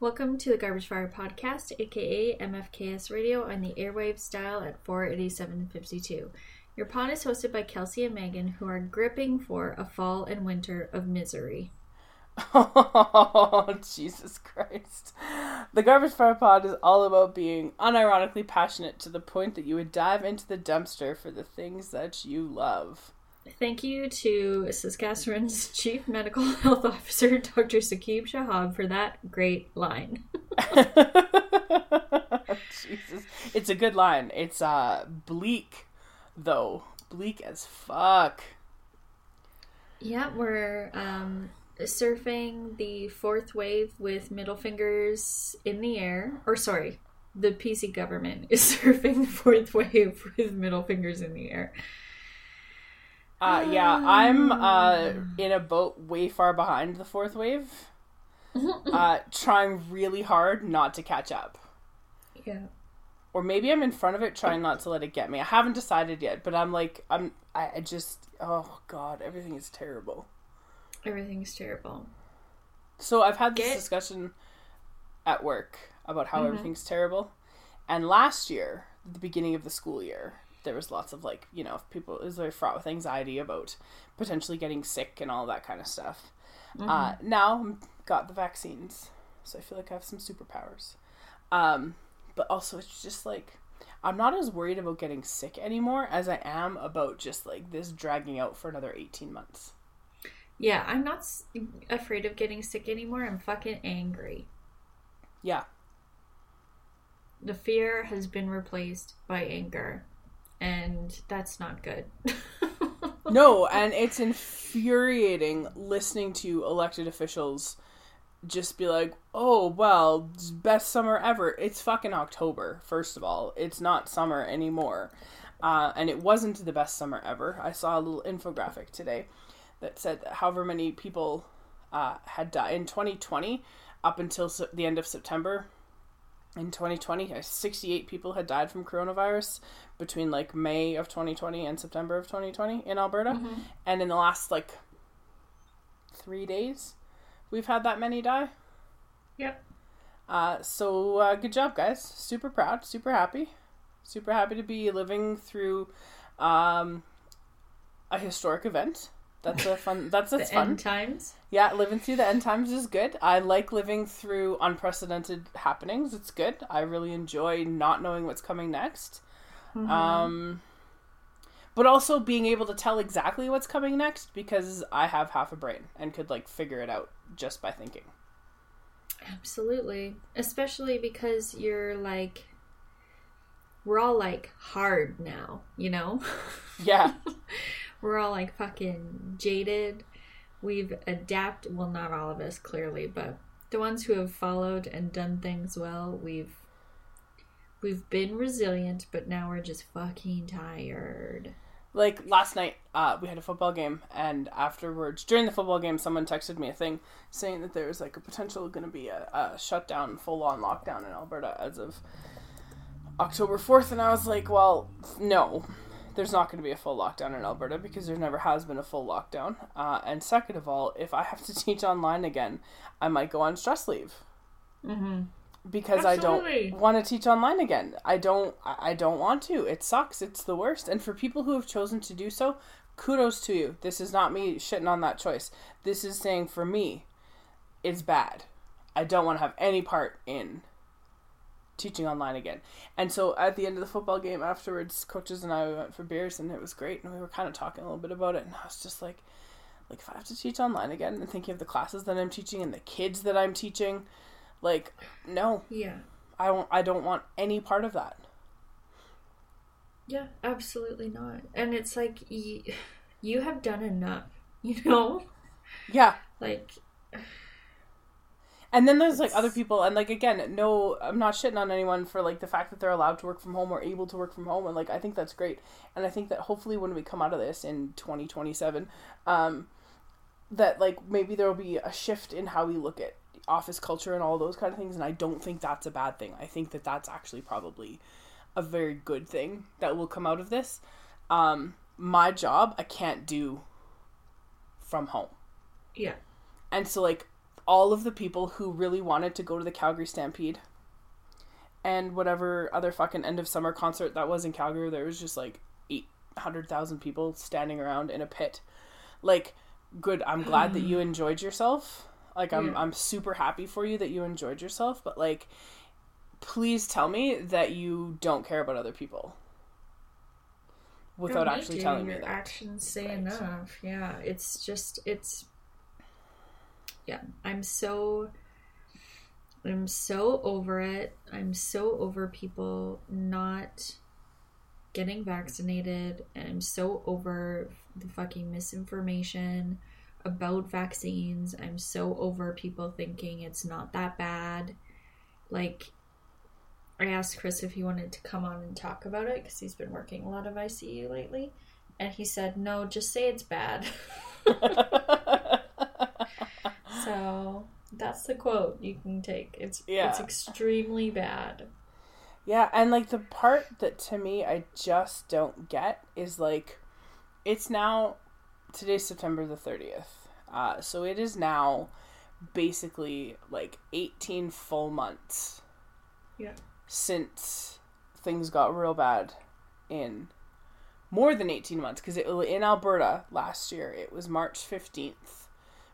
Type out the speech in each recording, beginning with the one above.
Welcome to the Garbage Fire Podcast, aka MFKS Radio, on the airwaves dial at 487.52. Your pod is hosted by Kelsey and Megan, who are gripping for a fall and winter of misery. Oh, Jesus Christ. The Garbage Fire Pod is all about being unironically passionate to the point that you would dive into the dumpster for the things that you love. Thank you to Saskatchewan's Chief Medical Health Officer, Dr. Saqib Shahab, for that great line. Jesus. It's a good line. It's bleak, though. Bleak as fuck. Yeah, we're surfing the fourth wave with middle fingers in the air. Or sorry, the PC government is surfing the fourth wave with middle fingers in the air. Yeah, I'm in a boat way far behind the fourth wave, trying really hard not to catch up. Yeah. Or maybe I'm in front of it, trying not to let it get me. I haven't decided yet, but I just, oh God, everything is terrible. Everything's terrible. So I've had this discussion at work about how everything's terrible. And last year, at the beginning of the school year, there was lots of, like, you know, people, it was very fraught with anxiety about potentially getting sick and all that kind of stuff. Now I've got the vaccines, so I feel like I have some superpowers. But also it's just like, I'm not as worried about getting sick anymore as I am about just like this dragging out for another 18 months. Yeah, I'm not afraid of getting sick anymore. I'm fucking angry. Yeah. The fear has been replaced by anger. And that's not good. No, and it's infuriating listening to elected officials just be like, oh, well, best summer ever. It's fucking October, first of all. It's not summer anymore. And it wasn't the best summer ever. I saw a little infographic today that said that however many people had died in 2020 up until the end of September. In 2020, 68 people had died from coronavirus between, like, May of 2020 and September of 2020 in Alberta. And in the last, like, 3 days, we've had that many die. Yep. So, good job, guys. Super proud. Super happy. Super happy to be living through a historic event. That's a fun. That's fun. End times. Yeah, living through the end times is good. I like living through unprecedented happenings. It's good. I really enjoy not knowing what's coming next. But also being able to tell exactly what's coming next because I have half a brain and could, like, figure it out just by thinking. Absolutely. Especially because you're like, we're all, like, hard now, you know? Yeah. We're all, like, fucking jaded. We've adapted. Well, not all of us, clearly, but the ones who have followed and done things well, we've been resilient, but now we're just fucking tired. Like, last night, we had a football game, and afterwards, during the football game, someone texted me a thing saying that there was, like, a potential going to be a shutdown, full-on lockdown in Alberta as of October 4th, and I was like, well, no. There's not going to be a full lockdown in Alberta because there never has been a full lockdown. And second of all, if I have to teach online again, I might go on stress leave because Absolutely. I don't want to teach online again. I don't want to. It sucks. It's the worst. And for people who have chosen to do so, kudos to you. This is not me shitting on that choice. This is saying for me, it's bad. I don't want to have any part in teaching online again. And so at the end of the football game afterwards, coaches and I, we went for beers and it was great, and we were kind of talking a little bit about it, and I was just like if I have to teach online again and thinking of the classes that I'm teaching and the kids that I'm teaching, like, no. Yeah. I don't want any part of that. Yeah, absolutely not. And it's like you have done enough, you know? Yeah. Like, and then there's, like, other people, and, like, again, no, I'm not shitting on anyone for, like, the fact that they're allowed to work from home or able to work from home, and, like, I think that's great, and I think that hopefully when we come out of this in 2027, that, like, maybe there'll be a shift in how we look at office culture and all those kind of things, and I don't think that's a bad thing. I think that that's actually probably a very good thing that will come out of this. My job, I can't do from home. Yeah. And so, like, all of the people who really wanted to go to the Calgary Stampede and whatever other fucking end of summer concert that was in Calgary. There was just like 800,000 people standing around in a pit. Like, good, I'm glad that you enjoyed yourself. Like, I'm super happy for you that you enjoyed yourself, but like, please tell me that you don't care about other people without actually telling me that. Your actions say enough. Yeah, it's just, yeah, I'm so over it. I'm so over people not getting vaccinated, and I'm so over the fucking misinformation about vaccines. I'm so over people thinking it's not that bad. Like, I asked Chris if he wanted to come on and talk about it because he's been working a lot of ICU lately, and he said, no, just say it's bad. So that's the quote you can take. It's extremely bad. Yeah, and like, the part that to me I just don't get is like, it's now, today's September the 30th. So it is now basically like 18 full months. Yeah. Since things got real bad in more than 18 months, because in Alberta last year, it was March 15th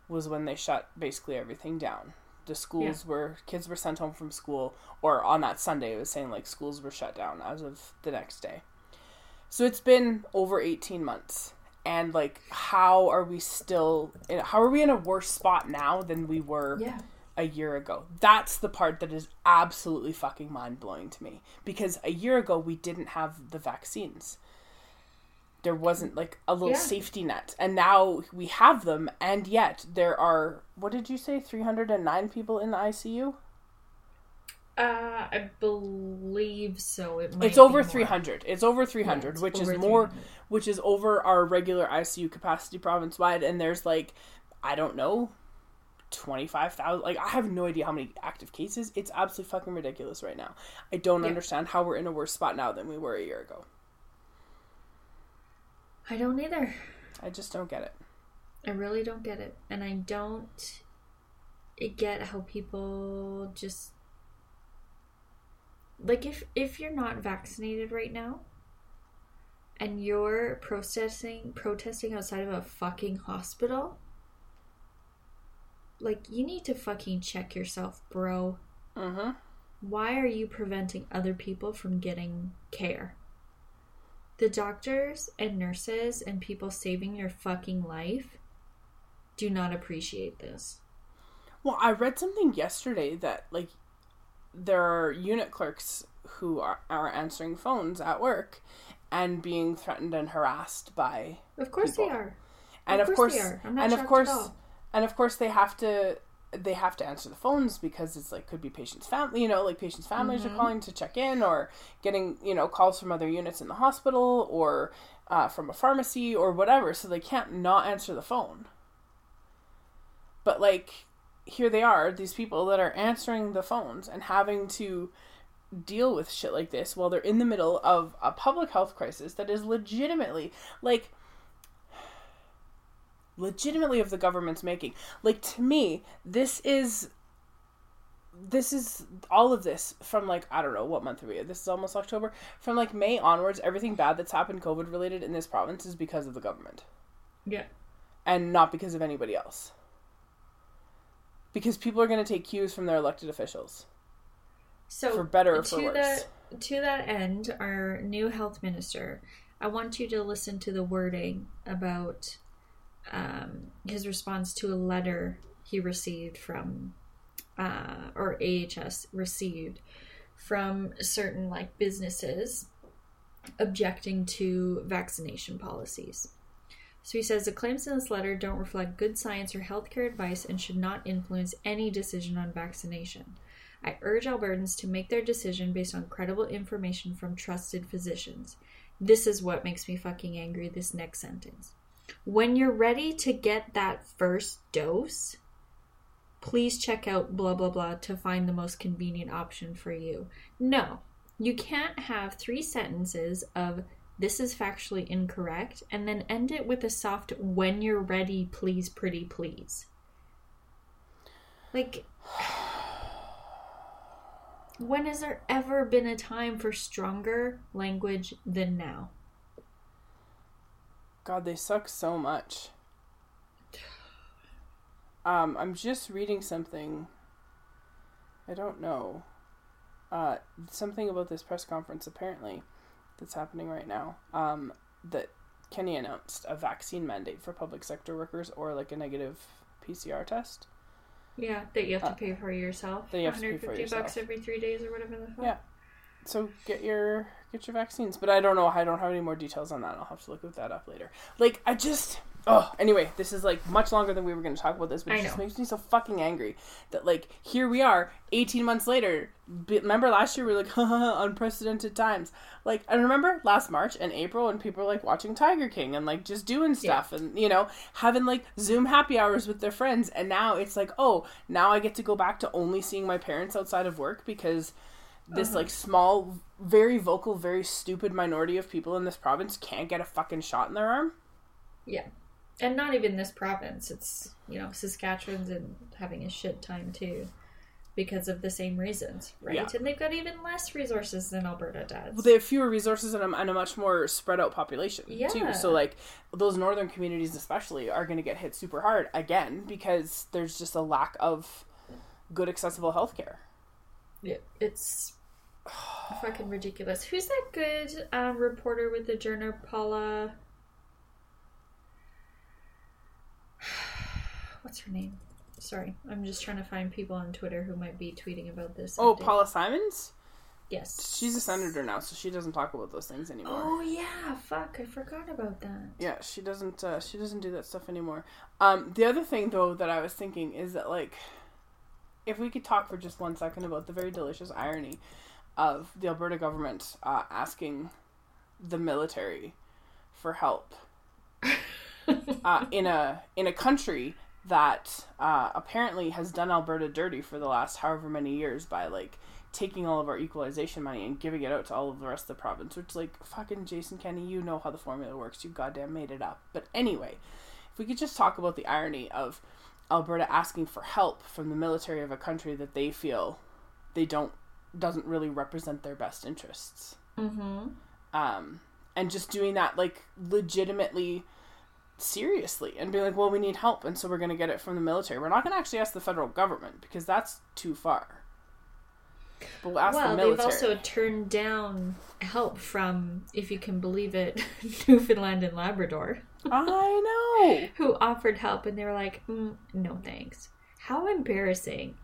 was when they shut basically everything down. The schools were, kids were sent home from school, or on that Sunday, it was saying like schools were shut down as of the next day. So it's been over 18 months. And like, how are we in a worse spot now than we were a year ago? That's the part that is absolutely fucking mind-blowing to me. Because a year ago, we didn't have the vaccines. There wasn't like a little safety net. And now we have them, and yet there are, what did you say, 309 people in the ICU? I believe so. It's over 300. It's over 300, which is more, which is over our regular ICU capacity province-wide. And there's like, I don't know, 25,000. Like, I have no idea how many active cases. It's absolutely fucking ridiculous right now. I don't understand how we're in a worse spot now than we were a year ago. I don't either. I just don't get it. I really don't get it. And I don't get how people just... Like, if you're not vaccinated right now, and you're protesting outside of a fucking hospital, like, you need to fucking check yourself, bro. Uh-huh. Why are you preventing other people from getting care? The doctors and nurses and people saving your fucking life do not appreciate this. Well, I read something yesterday that, like, there are unit clerks who are answering phones at work and being threatened and harassed by people. They are. And of course they are. I'm not and of course at all. And of course they have to answer the phones because it's like, could be patients' family, you know, like patients' families are calling to check in, or getting, you know, calls from other units in the hospital, or from a pharmacy or whatever. So they can't not answer the phone. But like, here they are, these people that are answering the phones and having to deal with shit like this while they're in the middle of a public health crisis that is legitimately, like, legitimately of the government's making. Like, to me, this is all of this from, like, I don't know, what month are we in? This is almost October. From like May onwards, everything bad that's happened COVID related in this province is because of the government. Yeah. And not because of anybody else. Because people are going to take cues from their elected officials. So, for better or for worse. To that end, our new health minister, I want you to listen to the wording about his response to a letter he received from, or AHS received from certain, like, businesses objecting to vaccination policies. So he says, the claims in this letter don't reflect good science or healthcare advice and should not influence any decision on vaccination. I urge Albertans to make their decision based on credible information from trusted physicians. This is what makes me fucking angry, this next sentence. When you're ready to get that first dose, please check out blah, blah, blah to find the most convenient option for you. No, you can't have three sentences of this is factually incorrect and then end it with a soft, when you're ready, please, pretty, please. Like, when has there ever been a time for stronger language than now? God, they suck so much. I'm just reading something. I don't know. Something about this press conference, apparently, that's happening right now. That Kenny announced a vaccine mandate for public sector workers, or like a negative PCR test. Yeah, that you have to pay for yourself. That you have to pay for yourself. $150 every 3 days or whatever the fuck. Yeah. So get your vaccines. But I don't know. I don't have any more details on that. I'll have to look that up later. Like, I just... Oh, anyway, this is, like, much longer than we were going to talk about this, but it just makes me so fucking angry that, like, here we are, 18 months later. Remember last year we were like, unprecedented times. Like, I remember last March and April when people were, like, watching Tiger King and, like, just doing stuff and, you know, having, like, Zoom happy hours with their friends. And now it's like, oh, now I get to go back to only seeing my parents outside of work because this, like, small, very vocal, very stupid minority of people in this province can't get a fucking shot in their arm. Yeah. And not even this province. It's, you know, Saskatchewan's having a shit time, too, because of the same reasons, right? Yeah. And they've got even less resources than Alberta does. Well, they have fewer resources and a much more spread-out population, too. So, like, those northern communities especially are going to get hit super hard, again, because there's just a lack of good, accessible healthcare. Yeah, it's fucking ridiculous. Who's that good reporter with the Journal, Paula... What's her name? Sorry, I'm just trying to find people on Twitter who might be tweeting about this. Oh, update. Paula Simons? Yes. She's a senator now, so she doesn't talk about those things anymore. Oh, yeah. Fuck, I forgot about that. Yeah, she doesn't do that stuff anymore. The other thing, though, that I was thinking is that, like, if we could talk for just 1 second about the very delicious irony of the Alberta government asking the military for help. In a country that apparently has done Alberta dirty for the last however many years by, like, taking all of our equalization money and giving it out to all of the rest of the province, which, like, fucking Jason Kenney, you know how the formula works. You goddamn made it up. But anyway, if we could just talk about the irony of Alberta asking for help from the military of a country that they feel doesn't really represent their best interests. Mm-hmm. And just doing that, like, legitimately... seriously, and be like, well, we need help, and so we're going to get it from the military. We're not going to actually ask the federal government, because that's too far. But we'll ask the military. They've also turned down help from, if you can believe it, Newfoundland and Labrador. I know! Who offered help, and they were like, no thanks. How embarrassing.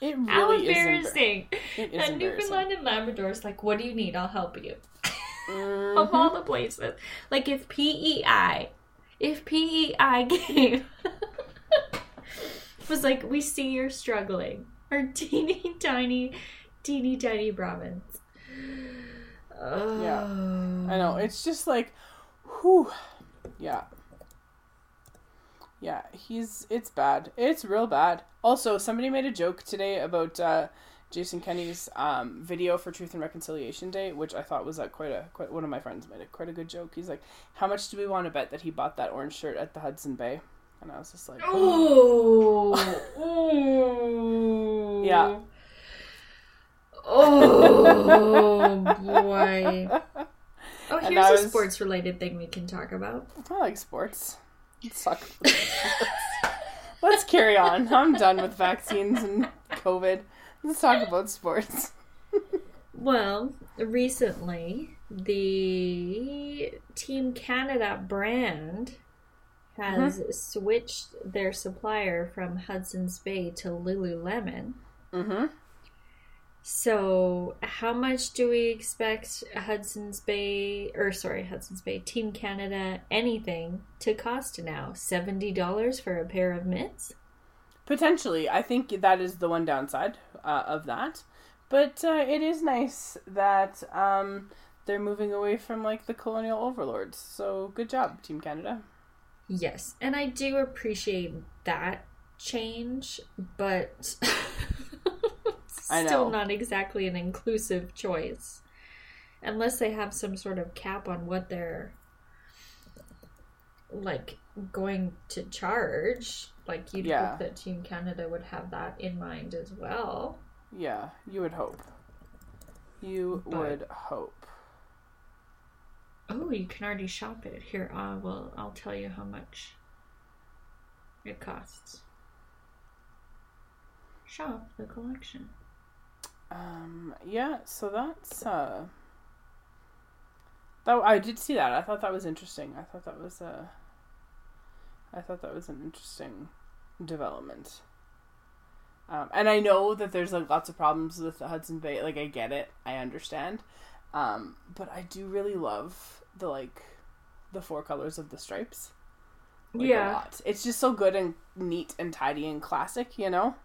It really is embarrassing. Newfoundland and Labrador is like, what do you need? I'll help you. Mm-hmm. Of all the places. Like, if PEI game was like, we see you're struggling. Our teeny tiny province. Oh. Yeah. I know. It's just like, whew. Yeah. Yeah. It's bad. It's real bad. Also, somebody made a joke today about Jason Kenney's video for Truth and Reconciliation Day, which I thought was quite one of my friends made quite a good joke. He's like, "How much do we want to bet that he bought that orange shirt at the Hudson Bay?" And I was just like, "Oh, yeah, oh boy." Oh, here's a sports-related thing we can talk about. I like sports. Suck. Let's carry on. I'm done with vaccines and COVID. Let's talk about sports. Well, recently, the Team Canada brand has switched their supplier from Hudson's Bay to Lululemon. Mm-hmm. So, how much do we expect Team Canada anything to cost now? $70 for a pair of mitts? Potentially. I think that is the one downside of that. But it is nice that they're moving away from, like, the colonial overlords. So good job, Team Canada. Yes. And I do appreciate that change, but still not exactly an inclusive choice. Unless they have some sort of cap on what their like, going to charge. Like, you'd hope that Team Canada would have that in mind as well. Yeah, you would hope. Oh, you can already shop it. Here, I'll tell you how much it costs. Shop the collection. Yeah, so that's, I did see that. I thought that was interesting. I thought that was an interesting development. And I know that there's, like, lots of problems with the Hudson's Bay. Like, I get it. I understand. But I do really love the, like, the four colors of the stripes. Like, a lot. It's just so good and neat and tidy and classic, you know?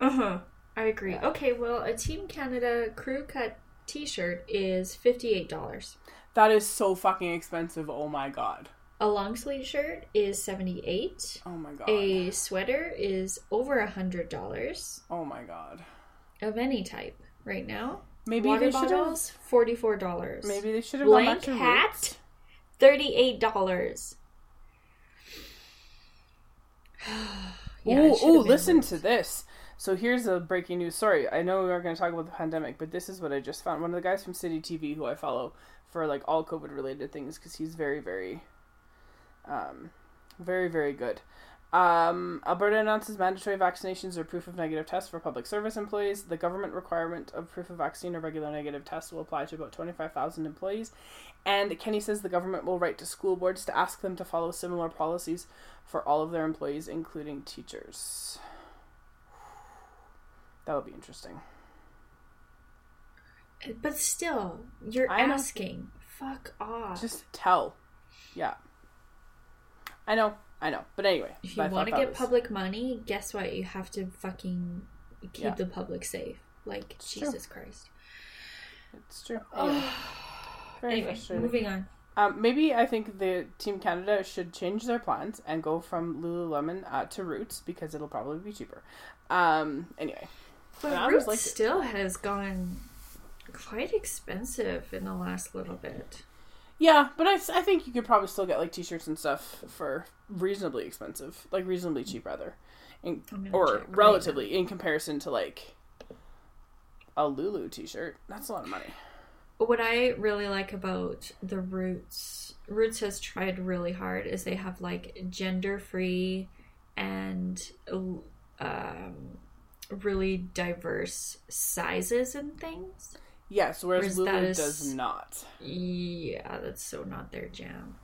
Uh-huh. I agree. Yeah. Okay, well, a Team Canada crew cut t-shirt is $58. That is so fucking expensive. Oh my god. A long sleeve shirt is $78. Oh my god. A sweater is over $100. Oh my god. Of any type right now. Maybe water bottles, $44. Maybe they should have gone back to Roots. Blank hat, $38. Listen to this. So here's a breaking news story. I know we are going to talk about the pandemic, but this is what I just found. One of the guys from City TV, who I follow for, like, all COVID-related things, because he's very, very good. Alberta announces mandatory vaccinations or proof of negative tests for public service employees. The government requirement of proof of vaccine or regular negative tests will apply to about 25,000 employees. And Kenny says the government will write to school boards to ask them to follow similar policies for all of their employees, including teachers. That would be interesting. But still, you're asking. Fuck off. Just tell. Yeah. I know. But anyway. If you want to get public money, guess what? You have to fucking keep the public safe. Like, it's Jesus true. Christ. It's true. Anyway, moving on. Maybe I think the Team Canada should change their plans and go from Lululemon to Roots, because it'll probably be cheaper. Anyway. But Roots still has gone quite expensive in the last little bit. Yeah, but I think you could probably still get, like, t-shirts and stuff for reasonably expensive. Like, reasonably cheap, rather. Relatively, in comparison to, like, a Lulu t-shirt. That's a lot of money. What I really like about the Roots has tried really hard, is they have, like, gender-free and really diverse sizes and things. Yes, whereas Lulu does not. Yeah, that's so not their jam.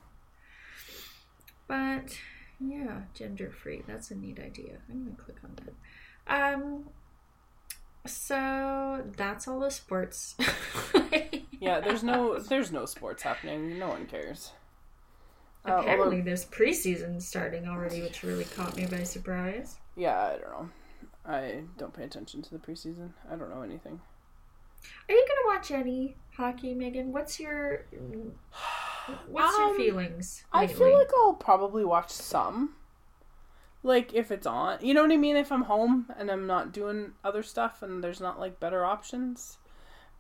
But, yeah, gender-free. That's a neat idea. I'm going to click on that. So, that's all the sports. Yeah, there's no sports happening. No one cares. Apparently there's preseason starting already, which really caught me by surprise. Yeah, I don't know. I don't pay attention to the preseason. I don't know anything. Are you going to watch any hockey, Megan? What's your feelings lately? I feel like I'll probably watch some. Like, if it's on. You know what I mean? If I'm home and I'm not doing other stuff and there's not, like, better options.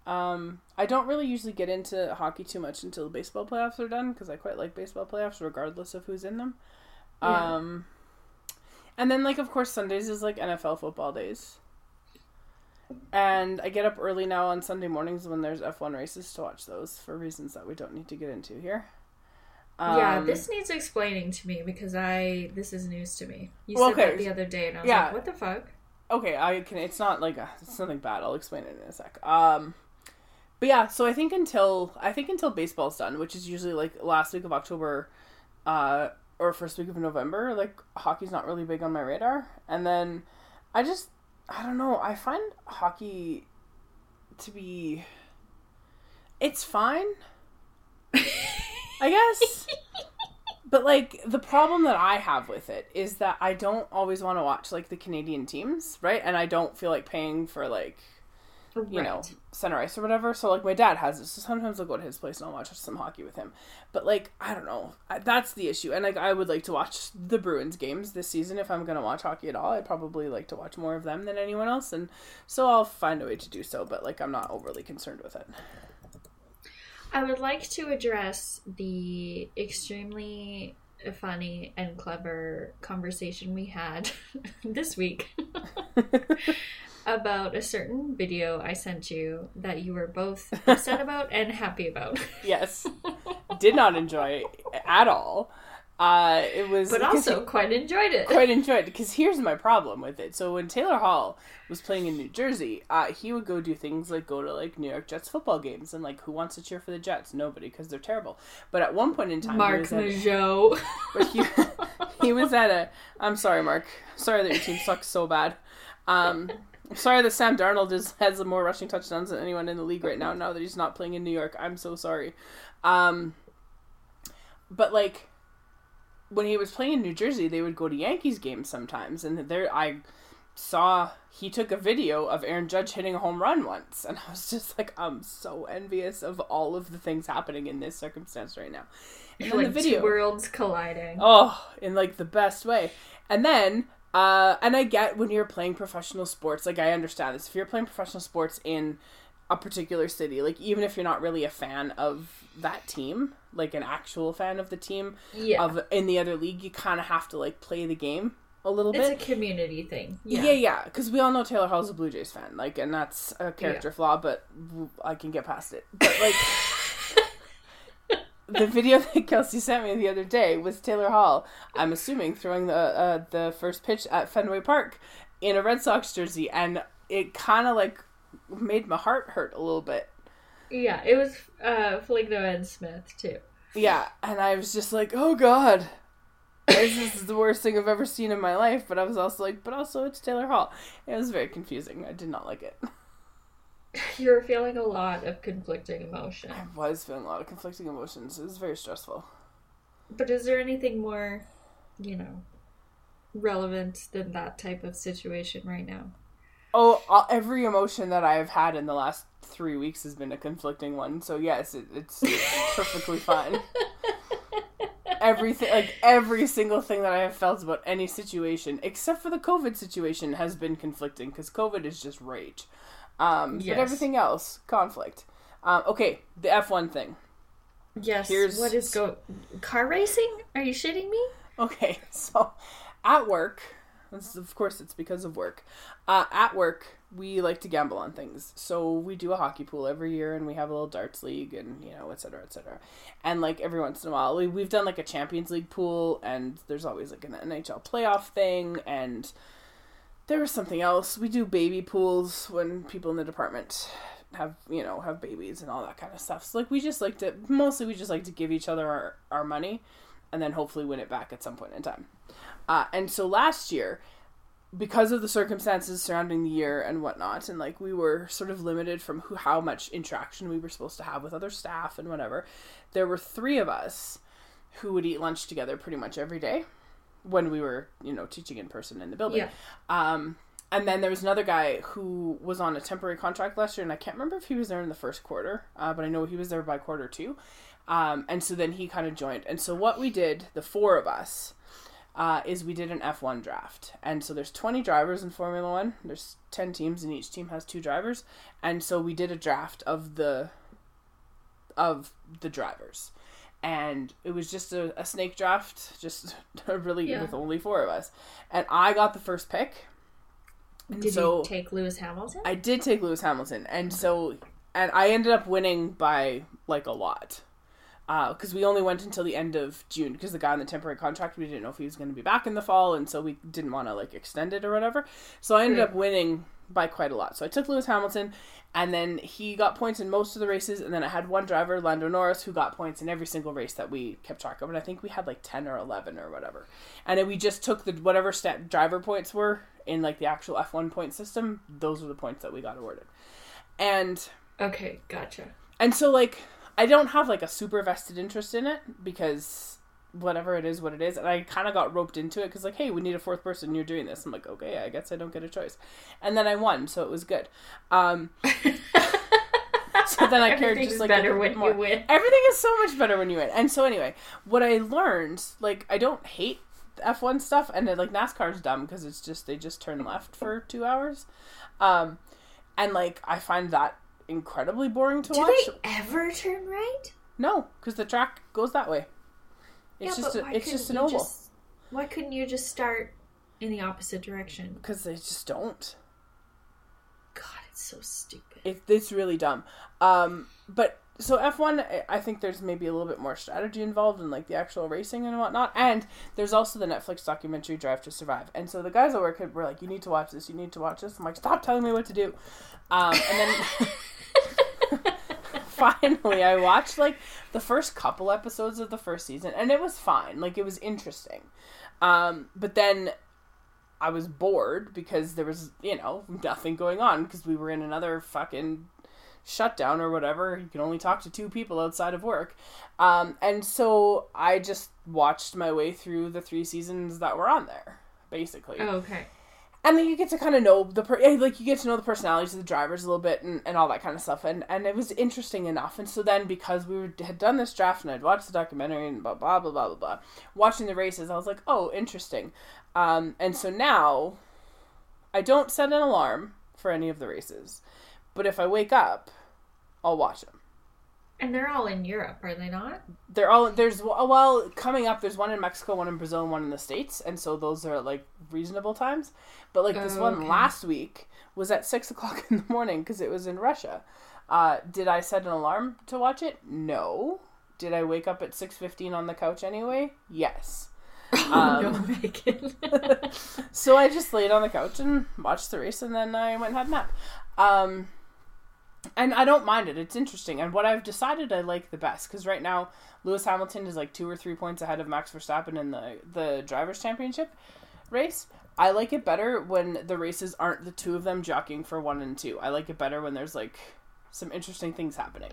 I don't really usually get into hockey too much until the baseball playoffs are done, because I quite like baseball playoffs regardless of who's in them. Yeah. And then, like, of course, Sundays is, like, NFL football days. And I get up early now on Sunday mornings when there's F1 races to watch those, for reasons that we don't need to get into here. Yeah, this needs explaining to me, because this is news to me. You said that the other day, and I was like, what the fuck? Okay, it's not like it's nothing bad. I'll explain it in a sec. But yeah, so I think until baseball's done, which is usually, like, last week of October, or first week of November, like, hockey's not really big on my radar. And then I don't know, I find hockey to be, it's fine, I guess, but, like, the problem that I have with it is that I don't always want to watch, like, the Canadian teams, right? And I don't feel like paying for, like, you know, center ice or whatever. So, like, my dad has it, so sometimes I'll go to his place and I'll watch some hockey with him. But, like, I don't know. That's the issue. And, like, I would like to watch the Bruins games this season. If I'm going to watch hockey at all, I'd probably like to watch more of them than anyone else. And so I'll find a way to do so, but, like, I'm not overly concerned with it. I would like to address the extremely funny and clever conversation we had this week about a certain video I sent you that you were both upset about and happy about. Yes. Did not enjoy at all. It was, but also quite enjoyed it. Quite enjoyed it, because here's my problem with it. So when Taylor Hall was playing in New Jersey, he would go do things like go to like New York Jets football games, and like who wants to cheer for the Jets? Nobody, because they're terrible. But at one point in time, Mark Legeau. But he was at a. I'm sorry, Mark. Sorry that your team sucks so bad. I'm sorry that Sam Darnold has more rushing touchdowns than anyone in the league right now. Now that he's not playing in New York, I'm so sorry. But like. When he was playing in New Jersey, they would go to Yankees games sometimes, and there I saw he took a video of Aaron Judge hitting a home run once, and I was just like, I'm so envious of all of the things happening in this circumstance right now. And like the video, two worlds colliding. Oh, in like the best way. And then, and I get when you're playing professional sports, like I understand this. If you're playing professional sports in a particular city, like even if you're not really a fan of that team, like an actual fan of the team of in the other league, you kind of have to like play the game a little bit. It's a community thing. Yeah. Because we all know Taylor Hall's a Blue Jays fan, like, and that's a character flaw, but I can get past it. But like the video that Kelsey sent me the other day was Taylor Hall, I'm assuming, throwing the first pitch at Fenway Park in a Red Sox jersey, and it kind of like made my heart hurt a little bit. Yeah, it was Feligno and Smith too. Yeah, and I was just like, oh god, this is the worst thing I've ever seen in my life. But I was also like, but also it's Taylor Hall. It was very confusing. I did not like it. You were feeling a lot of conflicting emotions. I was feeling a lot of conflicting emotions. It was very stressful. But is there anything more, you know, relevant than that type of situation right now? Oh, every emotion that I've had in the last 3 weeks has been a conflicting one. So yes, it's perfectly fine. Everything, like every single thing that I have felt about any situation, except for the COVID situation, has been conflicting because COVID is just rage. Yes. But everything else, conflict. Okay, the F1 thing. Yes. What is car racing? Are you shitting me? Okay, so at work. Of course, it's because of work. At work, we like to gamble on things. So we do a hockey pool every year, and we have a little darts league, and, you know, et cetera, et cetera. And, like, every once in a while, we've done, like, a Champions League pool, and there's always, like, an NHL playoff thing, and there was something else. We do baby pools when people in the department have babies and all that kind of stuff. So, like, we just like to give each other our money and then hopefully win it back at some point in time. And so last year, because of the circumstances surrounding the year and whatnot, and like we were sort of limited from how much interaction we were supposed to have with other staff and whatever, there were three of us who would eat lunch together pretty much every day when we were, you know, teaching in person in the building. Yeah. And then there was another guy who was on a temporary contract last year, and I can't remember if he was there in the first quarter, but I know he was there by quarter two. And so then he kind of joined. And so what we did, the four of us, is we did an F1 draft. And so there's 20 drivers in Formula One. There's 10 teams, and each team has two drivers. And so we did a draft of the drivers. And it was just a snake draft, with only four of us. And I got the first pick. And you take Lewis Hamilton? I did take Lewis Hamilton. And so, and I ended up winning by like a lot. Because we only went until the end of June, because the guy on the temporary contract, we didn't know if he was going to be back in the fall, and so we didn't want to, like, extend it or whatever. So I ended up winning by quite a lot. So I took Lewis Hamilton, and then he got points in most of the races, and then I had one driver, Lando Norris, who got points in every single race that we kept track of, and I think we had, like, 10 or 11 or whatever. And then we just took the whatever step driver points were in, like, the actual F1 point system. Those were the points that we got awarded. And... okay, gotcha. And so, like... I don't have, like, a super vested interest in it because whatever it is, what it is. And I kind of got roped into it because, like, hey, we need a fourth person. You're doing this. I'm like, okay, I guess I don't get a choice. And then I won, so it was good. So then I cared just, like, a little bit more. Everything is better when you win. Everything is so much better when you win. And so anyway, what I learned, like, I don't hate F1 stuff. And, like, NASCAR is dumb because it's just, they just turn left for 2 hours. And, like, I find that incredibly boring to watch. Do they ever turn right? No, because the track goes that way. It's just an oval. Why couldn't you just start in the opposite direction? Because they just don't. God, it's so stupid. It's really dumb. But so F1, I think there's maybe a little bit more strategy involved in like the actual racing and whatnot. And there's also the Netflix documentary Drive to Survive. And so the guys at work were like, "You need to watch this. You need to watch this." I'm like, "Stop telling me what to do." And then finally, I watched like the first couple episodes of the first season, and it was fine. Like it was interesting, but then I was bored because there was nothing going on because we were in another fucking shutdown or whatever. You can only talk to two people outside of work, and so I just watched my way through the three seasons that were on there, basically. Oh, okay. And then you get to kind of know the personalities of the drivers a little bit and all that kind of stuff. And it was interesting enough. And so then because we had done this draft and I'd watched the documentary and blah, blah, blah, blah, blah, blah, watching the races, I was like, oh, interesting. And so now I don't set an alarm for any of the races. But if I wake up, I'll watch them. And they're all in Europe, are they not? Coming up, there's one in Mexico, one in Brazil, and one in the States. And so those are, like, reasonable times. But, like, this one last week was at 6 o'clock in the morning because it was in Russia. Did I set an alarm to watch it? No. Did I wake up at 6:15 on the couch anyway? Yes. No, Megan. So I just laid on the couch and watched the race, and then I went and had a nap. And I don't mind it. It's interesting. And what I've decided I like the best, because right now Lewis Hamilton is like 2 or 3 points ahead of Max Verstappen in the Drivers' Championship race. I like it better when the races aren't the two of them jockeying for 1 and 2. I like it better when there's like some interesting things happening.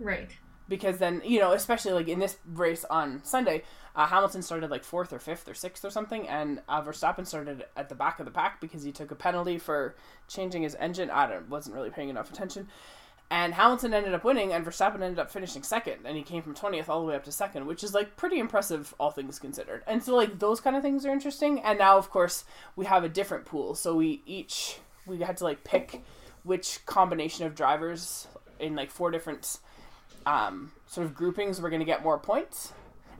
Right. Because then, especially like in this race on Sunday, Hamilton started like 4th or 5th or 6th or something, and Verstappen started at the back of the pack because he took a penalty for changing his engine. I wasn't really paying enough attention. And Hamilton ended up winning, and Verstappen ended up finishing 2nd, and he came from 20th all the way up to 2nd, which is like pretty impressive, all things considered. And so like those kind of things are interesting. And now, of course, we have a different pool, so we had to like pick which combination of drivers in like 4 different sort of groupings we're going to get more points.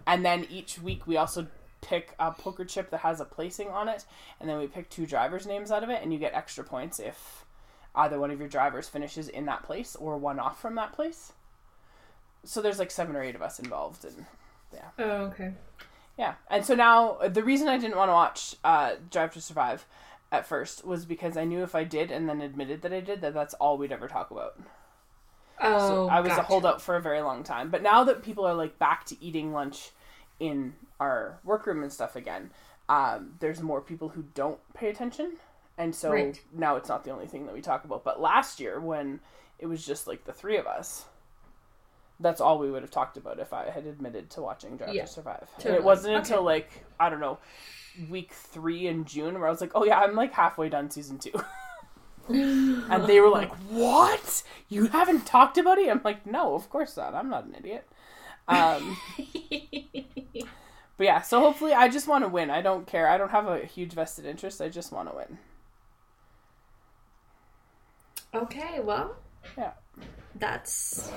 And then each week we also pick a poker chip that has a placing on it, and then we pick 2 drivers' names out of it, and you get extra points if either one of your drivers finishes in that place or one off from that place. So there's like 7 or 8 of us involved, and yeah. Oh, okay. Yeah, and so now the reason I didn't want to watch Drive to Survive at first was because I knew if I did and then admitted that I did, that's all we'd ever talk about. Oh, so I was a holdout for a very long time. But now that people are, like, back to eating lunch in our workroom and stuff again, there's more people who don't pay attention. And so Now it's not the only thing that we talk about. But last year, when it was just, like, the 3 of us, that's all we would have talked about if I had admitted to watching Drive to Survive. Totally. And it wasn't until, like, I don't know, week 3 in June where I was like, oh, yeah, I'm, like, halfway done season 2. And they were like, what? You haven't talked about it? I'm like, no, of course not. I'm not an idiot. But yeah, so hopefully I just want to win. I don't care. I don't have a huge vested interest. I just want to win. Okay, well. Yeah. That's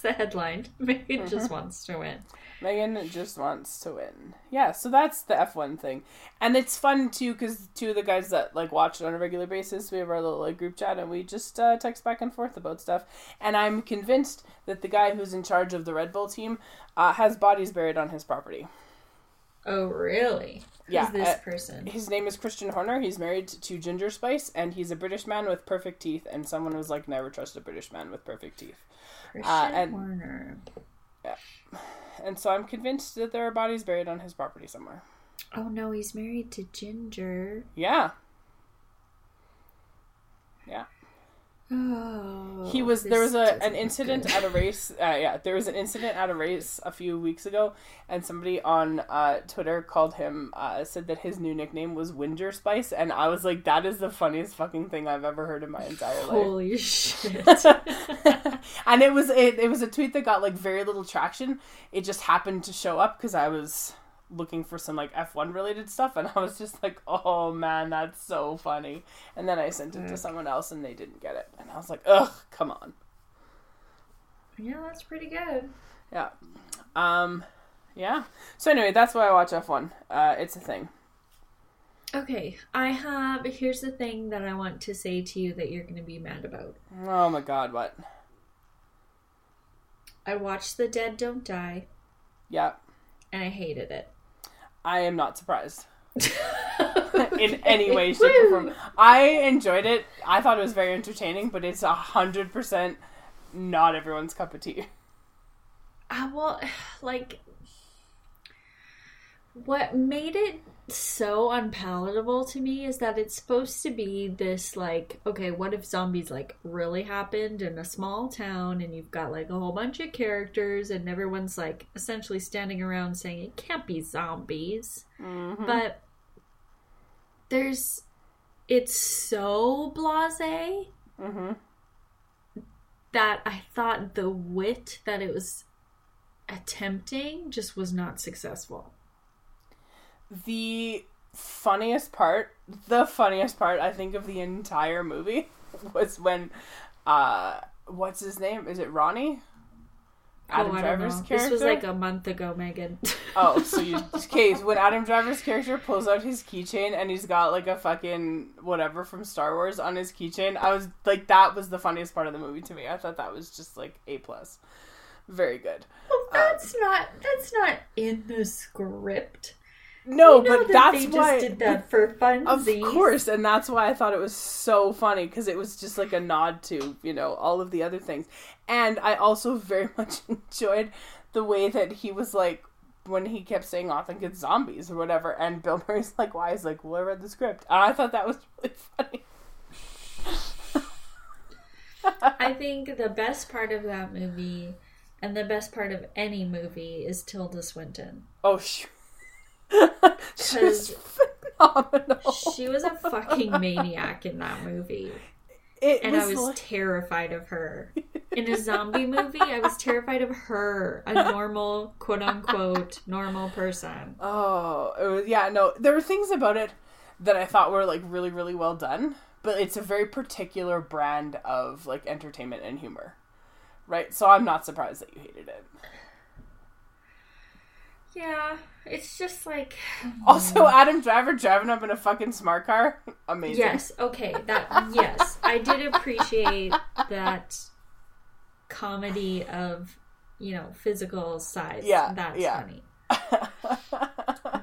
the headline. Megan just wants to win. Megan just wants to win. Yeah, so that's the F1 thing. And it's fun, too, because 2 of the guys that, like, watch it on a regular basis, we have our little, like, group chat, and we just text back and forth about stuff. And I'm convinced that the guy who's in charge of the Red Bull team has bodies buried on his property. Oh, really? Who's this person? His name is Christian Horner. He's married to Ginger Spice, and he's a British man with perfect teeth, and someone was like, never trust a British man with perfect teeth. Christian Horner. Yeah. And so I'm convinced that there are bodies buried on his property somewhere. Oh no, he's married to Ginger. Yeah. Yeah. Oh. There was an incident at a race a few weeks ago, and somebody on Twitter called him, said that his new nickname was Winger Spice, and I was like, that is the funniest fucking thing I've ever heard in my entire life. Holy shit. And it was a tweet that got like very little traction. It just happened to show up because I was looking for some like F1 related stuff, and I was just like, oh man, that's so funny. And then I sent it to someone else and they didn't get it, and I was like, ugh, come on. Yeah, that's pretty good. Yeah. Yeah. So anyway, that's why I watch F1. It's a thing. Okay, here's the thing that I want to say to you that you're going to be mad about. Oh my god, what? I watched The Dead Don't Die. Yeah. And I hated it. I am not surprised. In any way, shape, or form. I enjoyed it. I thought it was very entertaining, but it's 100% not everyone's cup of tea. What made it so unpalatable to me is that it's supposed to be this, okay, what if zombies, really happened in a small town and you've got, a whole bunch of characters and everyone's, essentially standing around saying it can't be zombies. Mm-hmm. But it's so blasé mm-hmm. that I thought the wit that it was attempting just was not successful. The funniest part, I think, of the entire movie was when, what's his name? Is it Ronnie? Adam Driver's character? This was a month ago, Megan. Oh, so when Adam Driver's character pulls out his keychain and he's got, a fucking whatever from Star Wars on his keychain, I was, that was the funniest part of the movie to me. I thought that was just, A+. Very good. Well, that's not in the script. No, but that's why they just did that for funsies. Of course, and that's why I thought it was so funny, because it was just a nod to, all of the other things. And I also very much enjoyed the way that he was when he kept saying, "I think it's zombies" or whatever, and Bill Murray's "Why?" He's "Well, I read the script." And I thought that was really funny. I think the best part of that movie, and the best part of any movie, is Tilda Swinton. Oh, sure. She was phenomenal. She was a fucking maniac in that movie. I was terrified of her. In a zombie movie, I was terrified of her, a normal, quote-unquote, normal person. Oh, it was, yeah, no. There were things about it that I thought were, really, really well done, but it's a very particular brand of, entertainment and humor, right? So I'm not surprised that you hated it. Yeah, it's just Also, Adam Driver driving up in a fucking smart car, amazing. Yes, okay, yes, I did appreciate that comedy of, physical size. Yeah, that's funny.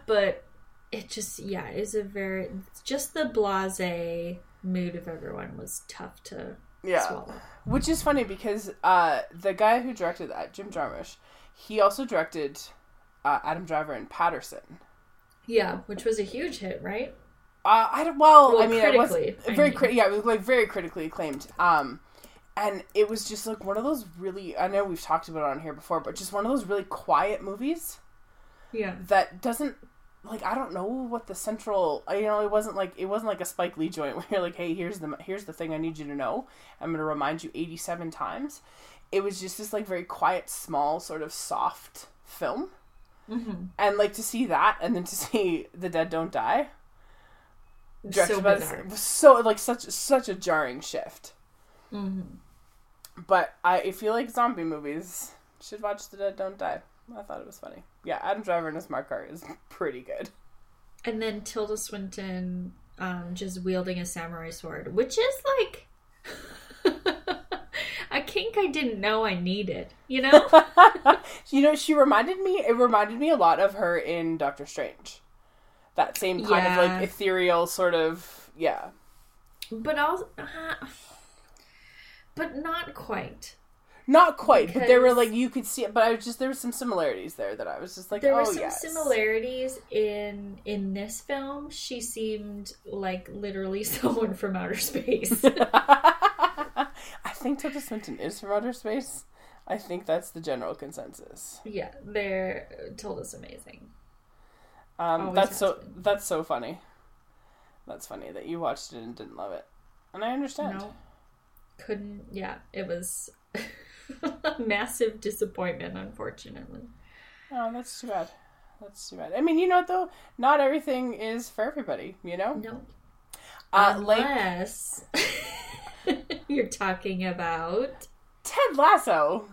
But it just, it's a very, just the blasé mood of everyone was tough to swallow. Which is funny because the guy who directed that, Jim Jarmusch, he also directed Adam Driver and Patterson. Yeah, which was a huge hit, right? It was very critically acclaimed. And it was just one of those really, I know we've talked about it on here before, but just one of those really quiet movies. Yeah. That doesn't, I don't know what the central, it wasn't like a Spike Lee joint where you're hey, here's the thing I need you to know. I'm going to remind you 87 times. It was just this very quiet, small, sort of soft film. Mm-hmm. And to see that, and then to see The Dead Don't Die, so bizarre. It was such a jarring shift. Mm-hmm. But if you like zombie movies, you should watch The Dead Don't Die. I thought it was funny. Yeah, Adam Driver in a smart car is pretty good. And then Tilda Swinton just wielding a samurai sword, which is a kink I didn't know I needed, she reminded me a lot of her in Doctor Strange. That same kind of ethereal sort of, yeah. But also, but not quite. Not quite, because but there were you could see it, but there were some similarities there that I was just there were some similarities in this film. She seemed literally someone from outer space. I think Tilda Swinton is from outer space. I think that's the general consensus. Yeah, Tilda's amazing. That's so funny. That's funny that you watched it and didn't love it, and I understand. No, couldn't. Yeah, it was a massive disappointment, unfortunately. Oh, that's too bad. That's too bad. I mean, though, not everything is for everybody. No. Unless. You're talking about Ted Lasso.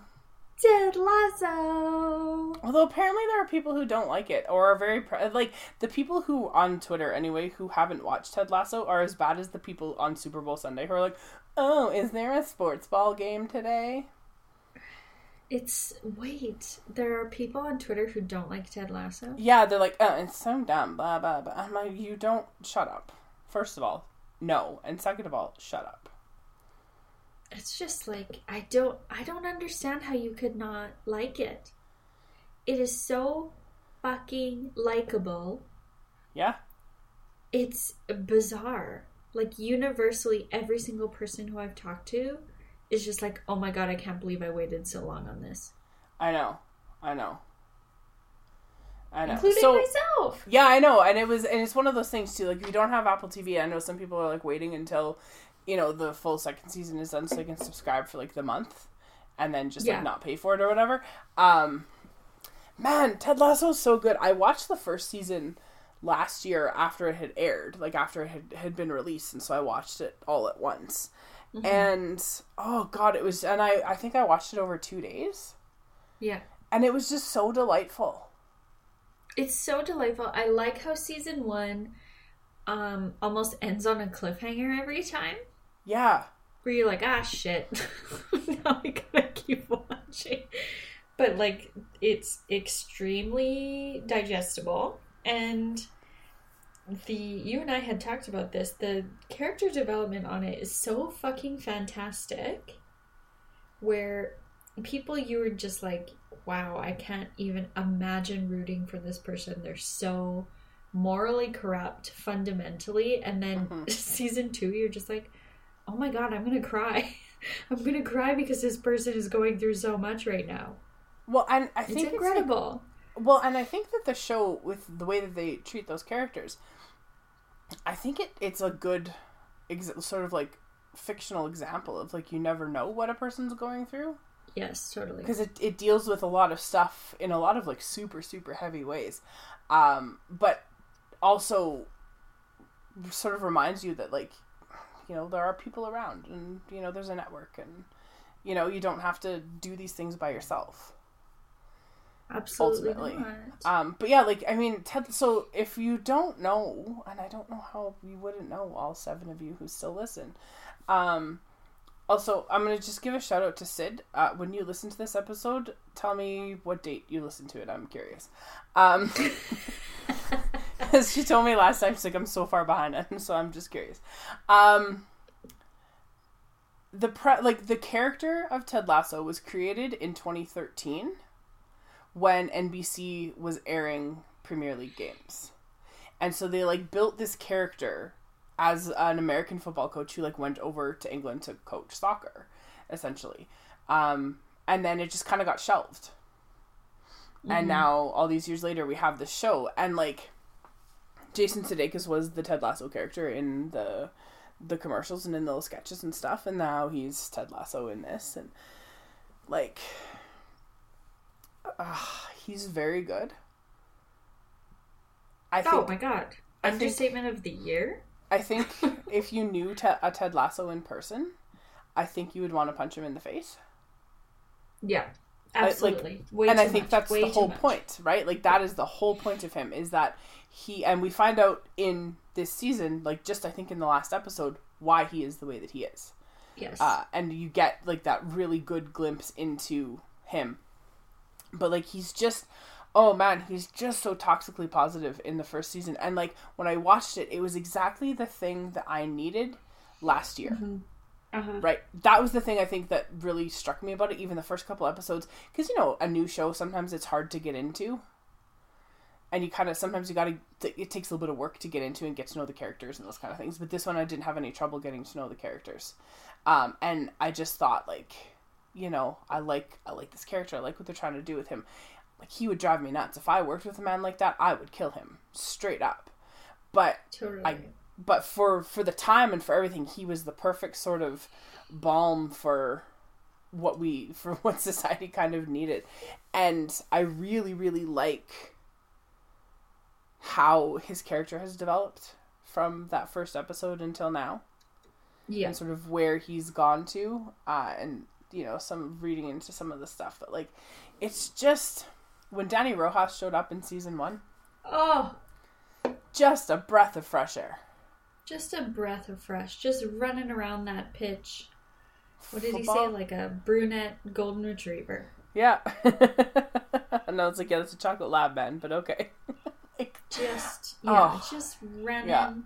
Ted Lasso. Although apparently there are people who don't like it or are like the people who on Twitter anyway who haven't watched Ted Lasso are as bad as the people on Super Bowl Sunday who are like, oh, is there a sports ball game today? There are people on Twitter who don't like Ted Lasso? Yeah, they're like, oh, it's so dumb, blah, blah, blah. I'm like, you don't, shut up. First of all, no. And second of all, shut up. It's just like, I don't understand how you could not like it. It is so fucking likable. Yeah. It's bizarre. Like, universally, every single person who I've talked to is just like, oh my god, I can't believe I waited so long on this. I know. Including myself. Yeah, I know. And it's one of those things too, like if you don't have Apple TV, I know some people are like waiting until, you know, the full second season is done so they can subscribe for like the month and then just like not pay for it or whatever. Man, Ted Lasso's so good. I watched the first season last year after it had aired, like after it had been released, and so I watched it all at once. Mm-hmm. And, oh god, it was, and I think I watched it over 2 days. Yeah. And it was just so delightful. It's so delightful. I like how season one almost ends on a cliffhanger every time. Yeah. Where you're like, ah, shit. Now we gotta keep watching. But, like, it's extremely digestible. And you and I had talked about this. The character development on it is so fucking fantastic, where people you were just like, wow, I can't even imagine rooting for this person. They're so morally corrupt fundamentally. And then season two, you're just like, oh my god, I'm gonna cry. I'm gonna cry because this person is going through so much right now. Well, and I think it's incredible. Well, and I think that the show, with the way that they treat those characters, I think it's a good sort of like fictional example of like you never know what a person's going through. Yes, totally. Because it deals with a lot of stuff in a lot of like super, super heavy ways. But also sort of reminds you that, like, you know, there are people around and, you know, there's a network and, you know, you don't have to do these things by yourself. Absolutely. Ultimately. But yeah, like, I mean, Ted, so if you don't know, and I don't know how you wouldn't know, all seven of you who still listen. Also, I'm going to just give a shout out to Sid. When you listen to this episode, tell me what date you listened to it. I'm curious. As she told me last time, she's like, I'm so far behind him, so I'm just curious. The character of Ted Lasso was created in 2013. When NBC was airing Premier League games. And so they, like, built this character as an American football coach who, like, went over to England to coach soccer, essentially. And then it just kind of got shelved. Mm-hmm. And now, all these years later, we have this show. And, like, Jason Sudeikis was the Ted Lasso character in the commercials and in the sketches and stuff. And now he's Ted Lasso in this. And, like, he's very good. Oh my god. Understatement of the year? I think if you knew a Ted Lasso in person, I think you would want to punch him in the face. Yeah, absolutely. That's the whole point, right? Like, that is the whole point of him, is that and we find out in this season, like, just I think in the last episode, why he is the way that he is. Yes. And you get, like, that really good glimpse into him. But, like, he's just so toxically positive in the first season. And, like, when I watched it, it was exactly the thing that I needed last year. Mm-hmm. Uh-huh. Right? That was the thing I think that really struck me about it, even the first couple episodes. Because, you know, a new show, sometimes it's hard to get into. And it takes a little bit of work to get into and get to know the characters and those kind of things. But this one, I didn't have any trouble getting to know the characters. And I just thought, like, you know, I like this character. I like what they're trying to do with him. Like, he would drive me nuts. If I worked with a man like that, I would kill him straight up. But totally. But for the time and for everything, he was the perfect sort of balm for what society kind of needed. And I really, really like how his character has developed from that first episode until now. Yeah. And sort of where he's gone to, and you know, some reading into some of the stuff, but like, it's just when Danny Rojas showed up in season one, oh, just a breath of fresh air. Just a breath of fresh, just running around that pitch. What did Football? He say? Like a brunette golden retriever. Yeah. And I was like, yeah, that's a chocolate lab man, but okay. Like, just, yeah, oh, just running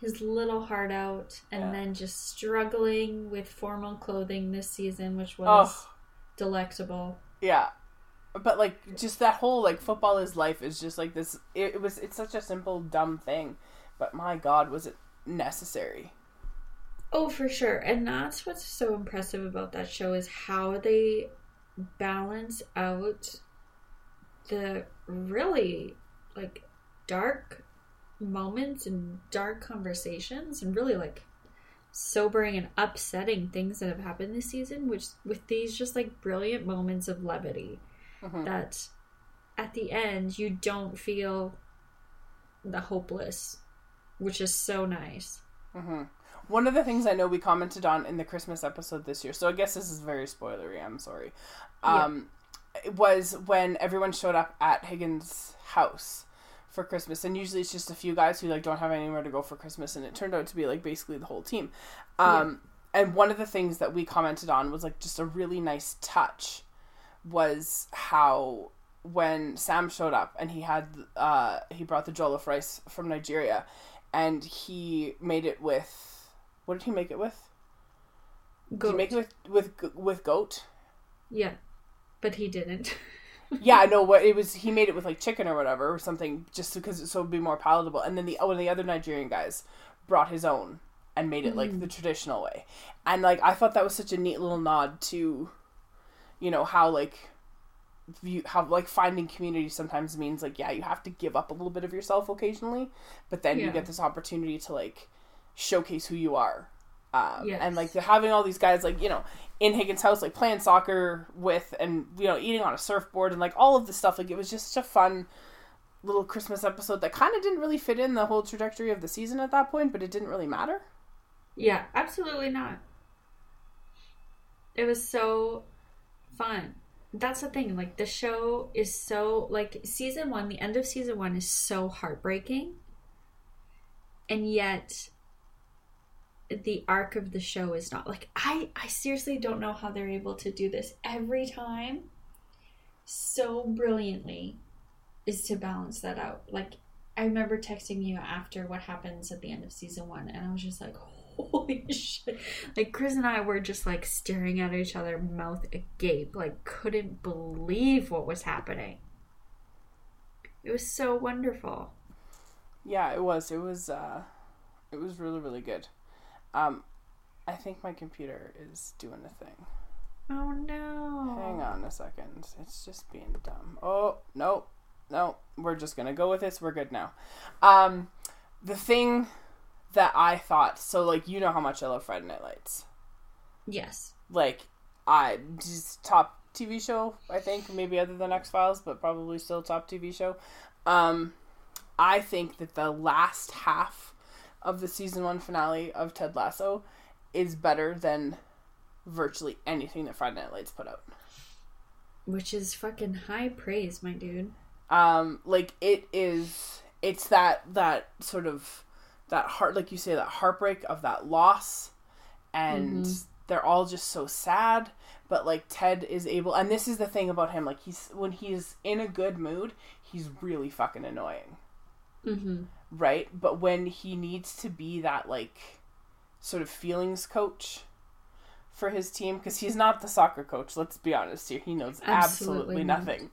his little heart out, and then just struggling with formal clothing this season, which was delectable. Yeah. But like, just that whole like football is life is just like this. It's such a simple, dumb thing, but my God, was it necessary? Oh, for sure. And that's what's so impressive about that show is how they balance out the really like dark moments and dark conversations and really like sobering and upsetting things that have happened this season, which with these just like brilliant moments of levity that at the end you don't feel the hopeless, which is so nice. One of the things I know we commented on in the Christmas episode this year, so I guess this is very spoilery, I'm sorry, it was when everyone showed up at Higgins' house for Christmas, and usually it's just a few guys who, like, don't have anywhere to go for Christmas, and it turned out to be, like, basically the whole team. And one of the things that we commented on was, like, just a really nice touch was how when Sam showed up and he had, he brought the jollof rice from Nigeria, and he made it with... What did he make it with? Goat. Did he make it with goat? Yeah, but he didn't. Yeah, no, what it was, he made it with like chicken or whatever or something, just because it so would be more palatable. And then one of the other Nigerian guys brought his own and made it like the traditional way. And like I thought that was such a neat little nod to, you know, how like finding community sometimes means like you have to give up a little bit of yourself occasionally, but then you get this opportunity to like showcase who you are, and like having all these guys like, you know, in Higgins' house like playing soccer with, and you know, eating on a surfboard and like all of this stuff, like it was just such a fun little Christmas episode that kind of didn't really fit in the whole trajectory of the season at that point, but it didn't really matter. Yeah, absolutely not. It was so fun. That's the thing, like the show is so like season one, the end of season one is so heartbreaking, and yet the arc of the show is not. Like I seriously don't know how they're able to do this every time so brilliantly, is to balance that out. Like I remember texting you after what happens at the end of season one, and I was just like, holy shit. Like Chris and I were just like staring at each other, mouth agape, like couldn't believe what was happening. It was so wonderful. Yeah, it was really, really good. I think my computer is doing a thing. Oh, no. Hang on a second. It's just being dumb. Oh, no. We're just going to go with this. We're good now. The thing that I thought... So, like, you know how much I love Friday Night Lights. Yes. Like, I just top TV show, I think. Maybe other than X-Files, but probably still top TV show. I think that the last half of the season one finale of Ted Lasso is better than virtually anything that Friday Night Lights put out. Which is fucking high praise, my dude. Like it is, it's that sort of, that heart, like you say, that heartbreak of that loss, and they're all just so sad, but like Ted is able, and this is the thing about him, like when he's in a good mood, he's really fucking annoying. Right? But when he needs to be that, like, sort of feelings coach for his team, because he's not the soccer coach, let's be honest here. He knows absolutely nothing.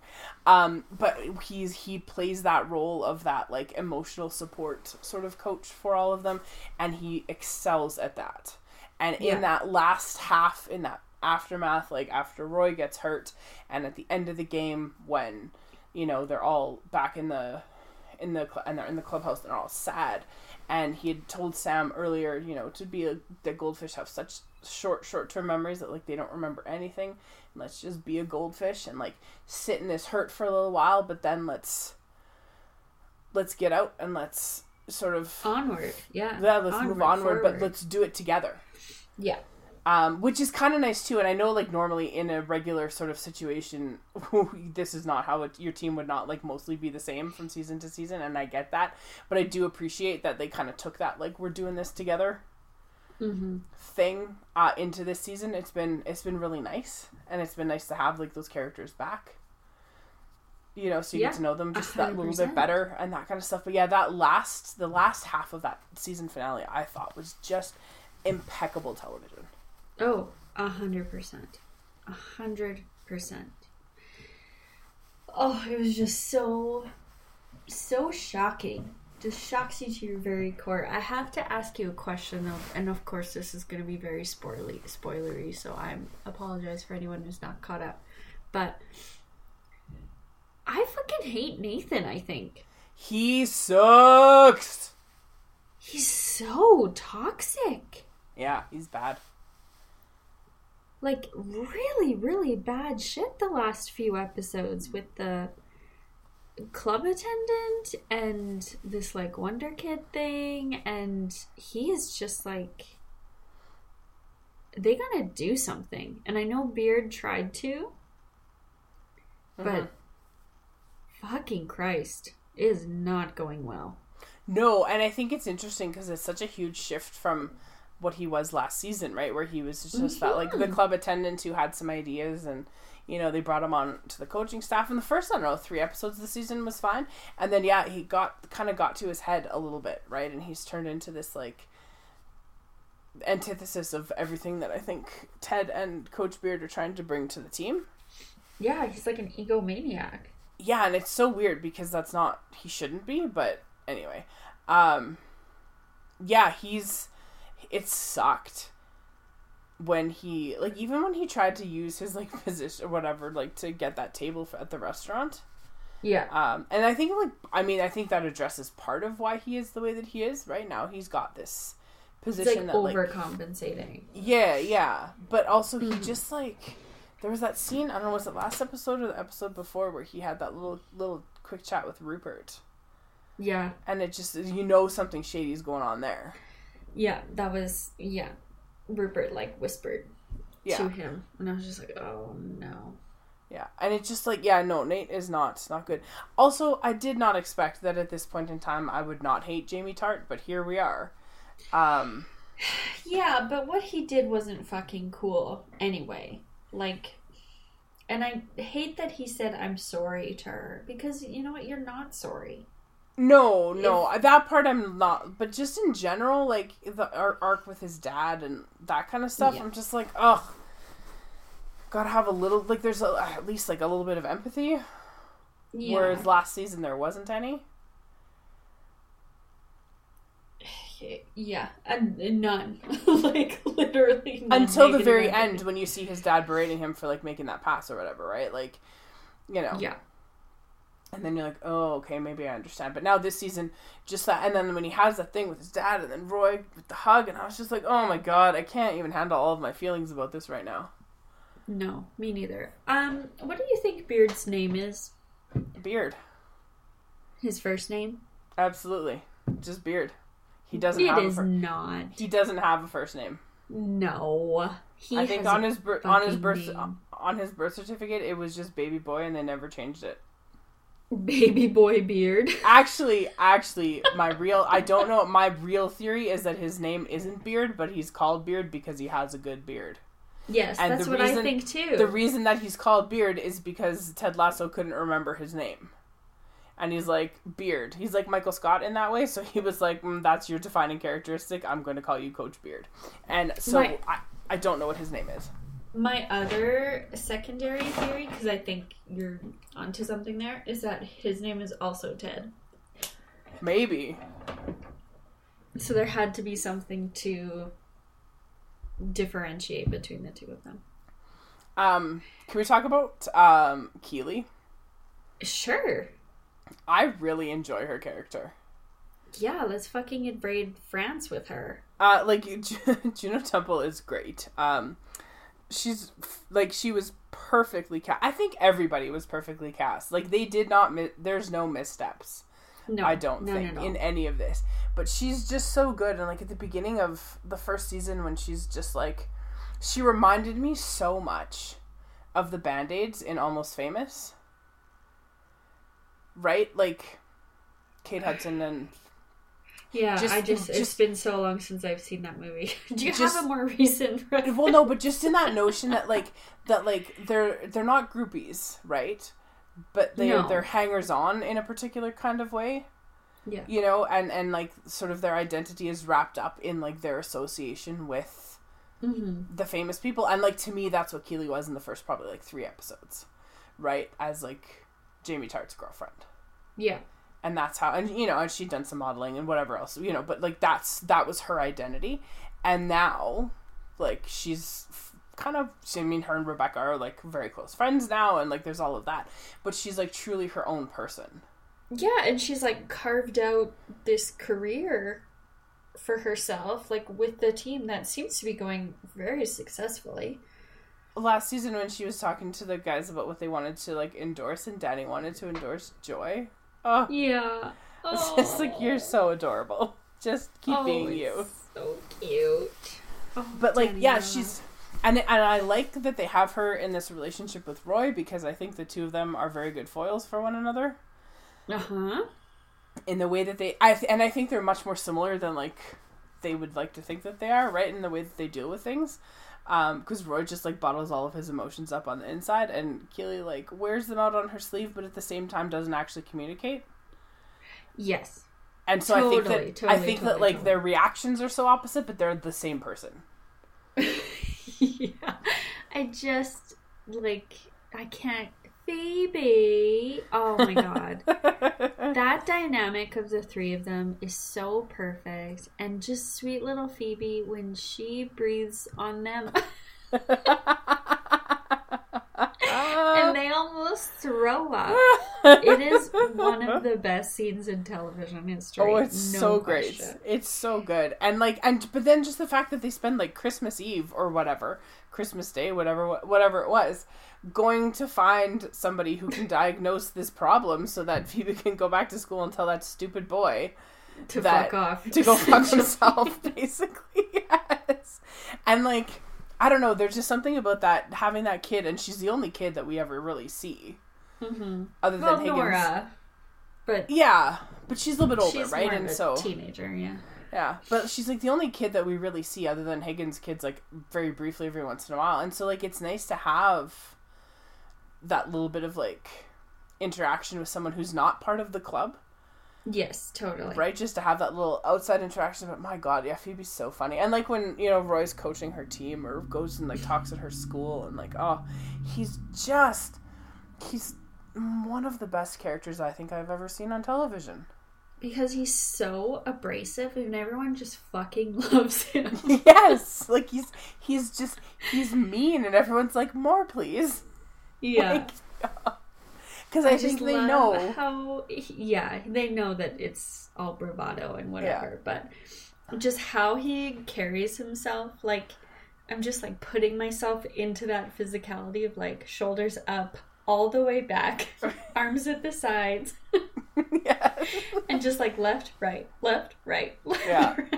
But he plays that role of that, like, emotional support sort of coach for all of them, and he excels at that. And in that last half, in that aftermath, like, after Roy gets hurt, and at the end of the game when, you know, they're all back and they're in the clubhouse and they're all sad, and he had told Sam earlier, you know, that goldfish have such short-term memories that like they don't remember anything, and let's just be a goldfish and like sit in this hurt for a little while, but then let's get out and let's sort of onward move onward forward. But let's do it together. Which is kind of nice too. And I know, like, normally in a regular sort of situation, this is not how your team would not, like, mostly be the same from season to season. And I get that, but I do appreciate that they kind of took that, like, we're doing this together thing into this season. It's been really nice, and it's been nice to have, like, those characters back. You know, so you get to know them just 100%. That little bit better and that kind of stuff. But yeah, the last half of that season finale, I thought, was just impeccable television. Oh, 100%. 100%. Oh, it was just so shocking. Just shocks you to your very core. I have to ask you a question, though, and of course this is going to be very spoilery, so I apologize for anyone who's not caught up. But I fucking hate Nathan, I think. He sucks! He's so toxic. Yeah, he's bad. Like, really, really bad shit the last few episodes with the club attendant and this, like, Wonder Kid thing, and he is just like, they gotta do something. And I know Beard tried to, but fucking Christ, it is not going well. No, and I think it's interesting because it's such a huge shift from what he was last season, right? Where he was just that, like, the club attendant who had some ideas, and, you know, they brought him on to the coaching staff. And the first, I don't know, 3 episodes of the season was fine. And then, yeah, he got to his head a little bit, right? And he's turned into this, like, antithesis of everything that I think Ted and Coach Beard are trying to bring to the team. Yeah, he's like an egomaniac. Yeah, and it's so weird because that's not, he shouldn't be, but anyway. Yeah, it sucked when he, like, even when he tried to use his, like, position or whatever, like, to get that table at the restaurant. Yeah. And I think, like, I mean, I think that addresses part of why he is the way that he is right now. He's got this position, it's like, that, overcompensating. Yeah. But also he just, like, there was that scene, I don't know, was it last episode or the episode before, where he had that little quick chat with Rupert. Yeah. And it just, you know, something shady is going on there. Yeah, that was, Rupert, like, whispered to him. And I was just like, oh, no. Yeah, and it's just like, yeah, no, Nate is not good. Also, I did not expect that at this point in time I would not hate Jamie Tart, but here we are. Yeah, but what he did wasn't fucking cool anyway. Like, and I hate that he said, I'm sorry to her, because, you know what, you're not sorry. No, that part I'm not, but just in general, like, the arc with his dad and that kind of stuff, I'm just like, ugh, gotta have a little, like, there's at least, like, a little bit of empathy, whereas last season there wasn't any. Yeah, and none. Like, literally none. Until the very end, when you see his dad berating him for, like, making that pass or whatever, right? Like, you know. Yeah. And then you're like, oh, okay, maybe I understand. But now this season, just that, and then when he has that thing with his dad, and then Roy with the hug, and I was just like, oh my god, I can't even handle all of my feelings about this right now. No, me neither. What do you think Beard's name is? Beard. His first name? Absolutely. Just Beard. He doesn't have a first name. It is not. He doesn't have a first name. No. I think on his birth certificate, it was just Baby Boy, and they never changed it. Baby Boy Beard. Actually, my real theory is that his name isn't Beard, but he's called Beard because he has a good beard. Yes, and that's what I think too. The reason that he's called Beard is because Ted Lasso couldn't remember his name. And he's like, Beard. He's like Michael Scott in that way, so he was like, that's your defining characteristic, I'm going to call you Coach Beard. And so I don't know what his name is. My other secondary theory, because I think you're onto something there, is that his name is also Ted. Maybe. So there had to be something to differentiate between the two of them. Can we talk about Keely? Sure. I really enjoy her character. Yeah, let's fucking invade France with her. Like, Juno Temple is great. She's, like, she was perfectly cast. I think everybody was perfectly cast. Like, they did not, there's no missteps. No. I don't think, in any of this. But she's just so good. And, like, at the beginning of the first season when she's just, like, She reminded me so much of the Band-Aids in Almost Famous. Right? Like, Kate Hudson and... Yeah, it's been so long since I've seen that movie. Do you have a more recent reference? Well, no, but just in that notion that they're not groupies, right? But they're hangers-on in a particular kind of way. Yeah. You know, and like, sort of their identity is wrapped up in, like, their association with mm-hmm. the famous people. And, like, to me, that's what Keely was in the first probably, like, 3 episodes, right? As, like, Jamie Tart's girlfriend. Yeah. And that's how, and, you know, and she'd done some modeling and whatever else, you know, but, like, that was her identity. And now, like, she's kind of, I mean, her and Rebecca are, like, very close friends now, and, like, there's all of that. But she's, like, truly her own person. Yeah, and she's, like, carved out this career for herself, like, with the team that seems to be going very successfully. Last season when she was talking to the guys about what they wanted to, like, endorse, and Danny wanted to endorse Joy. Oh. Yeah. Oh. It's just, like, you're so adorable. Just keep being you. So cute. Oh, but, like, Danny. Yeah, she's... And I like that they have her in this relationship with Roy, because I think the two of them are very good foils for one another. Uh-huh. In the way that they... I think they're much more similar than, like, they would like to think that they are, right? In the way that they deal with things. Because Roy just, like, bottles all of his emotions up on the inside, and Keely, like, wears them out on her sleeve, but at the same time doesn't actually communicate. Yes. And so I think that their reactions are so opposite, but they're the same person. Yeah. I just, like, I can't... Phoebe! Oh my god. That dynamic of the three of them is so perfect. And just sweet little Phoebe when she breathes on them. And they almost throw up. It is one of the best scenes in television history. Oh, it's so great. It's so good. And like, but then just the fact that they spend like Christmas Eve or whatever, Christmas Day, whatever it was, going to find somebody who can diagnose this problem so that Phoebe can go back to school and tell that stupid boy fuck off. To go fuck himself, basically. Yes. And like, I don't know, there's just something about that, having that kid, and she's the only kid that we ever really see. Mm-hmm. Other than Higgins. Nora, but yeah, but she's a little bit older, right? And so teenager, yeah. Yeah, but she's like the only kid that we really see other than Higgins' kids, like very briefly every once in a while. And so like it's nice to have that little bit of like interaction with someone who's not part of the club. Yes, totally. Right, just to have that little outside interaction, but my god, yeah, Phoebe's so funny. And like when, you know, Roy's coaching her team or goes and like talks at her school and like, oh, he's one of the best characters I think I've ever seen on television. Because he's so abrasive and everyone just fucking loves him. Yes, like he's mean and everyone's like, more please. Yeah. Like, because I think they know how, yeah, they know that it's all bravado and whatever, yeah. But just how he carries himself, like, I'm just, like, putting myself into that physicality of, like, shoulders up, all the way back, arms at the sides, yeah. And just, like, left, right, yeah, right. Yeah.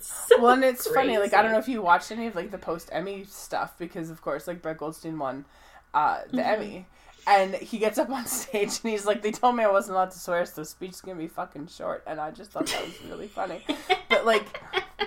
So well, and it's crazy. Funny, like, I don't know if you watched any of, like, the post-Emmy stuff, because, of course, like, Brett Goldstein won the mm-hmm. Emmy. And he gets up on stage and he's like, they told me I wasn't allowed to swear, so the speech is going to be fucking short. And I just thought that was really funny. But, like,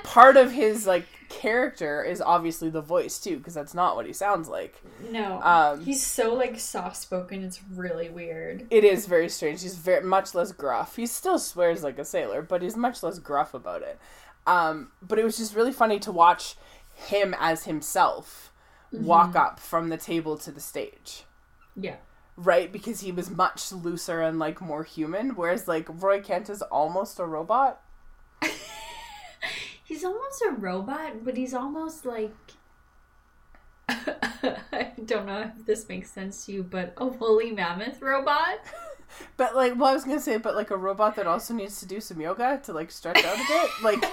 part of his, like, character is obviously the voice, too, because that's not what he sounds like. No. He's so, like, soft-spoken. It's really weird. It is very strange. He's much less gruff. He still swears like a sailor, but he's much less gruff about it. But it was just really funny to watch him as himself mm-hmm. walk up from the table to the stage. Yeah. Right? Because he was much looser and, like, more human, whereas, like, Roy Kent is almost a robot. He's almost a robot, but he's almost, like... I don't know if this makes sense to you, but a woolly mammoth robot? But, like, well, I was gonna say, but, like, a robot that also needs to do some yoga to, like, stretch out a bit? Like...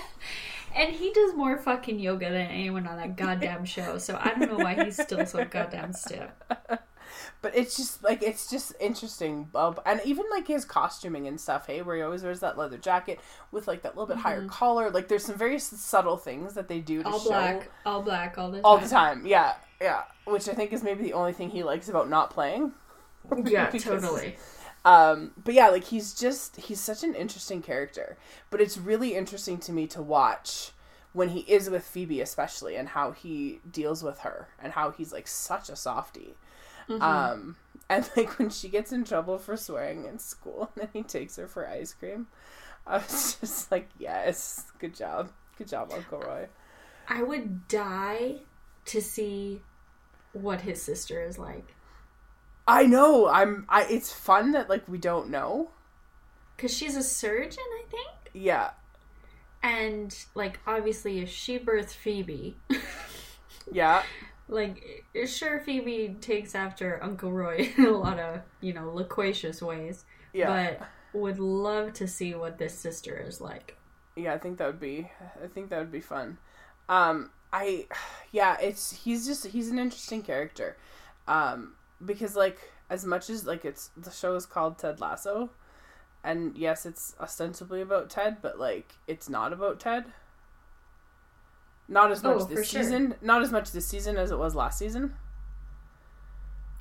And he does more fucking yoga than anyone on that goddamn show, so I don't know why he's still so goddamn stiff. But it's just, like, it's just interesting. And even, like, his costuming and stuff, hey, where he always wears that leather jacket with, like, that little bit higher collar. Like, there's some very subtle things that they do to show. All black, all the time. All the time, yeah, yeah. Which I think is maybe the only thing he likes about not playing. Yeah, because, totally. But, yeah, like, he's such an interesting character. But it's really interesting to me to watch when he is with Phoebe, especially, and how he deals with her and how he's, like, such a softie. Mm-hmm. And like when she gets in trouble for swearing in school and then he takes her for ice cream, I was just like, yes, good job Uncle Roy. I would die to see what his sister is like. I know. It's fun that, like, we don't know, because she's a surgeon, I think. Yeah. And, like, obviously if she birthed Phoebe yeah, like, sure, Phoebe takes after Uncle Roy in a lot of, you know, loquacious ways. Yeah. But would love to see what this sister is like. Yeah, I think that would be fun. He's an interesting character. Because, like, as much as, like, the show is called Ted Lasso, and yes, it's ostensibly about Ted, but, like, it's not about Ted. Not as much this season. Sure. Not as much this season as it was last season.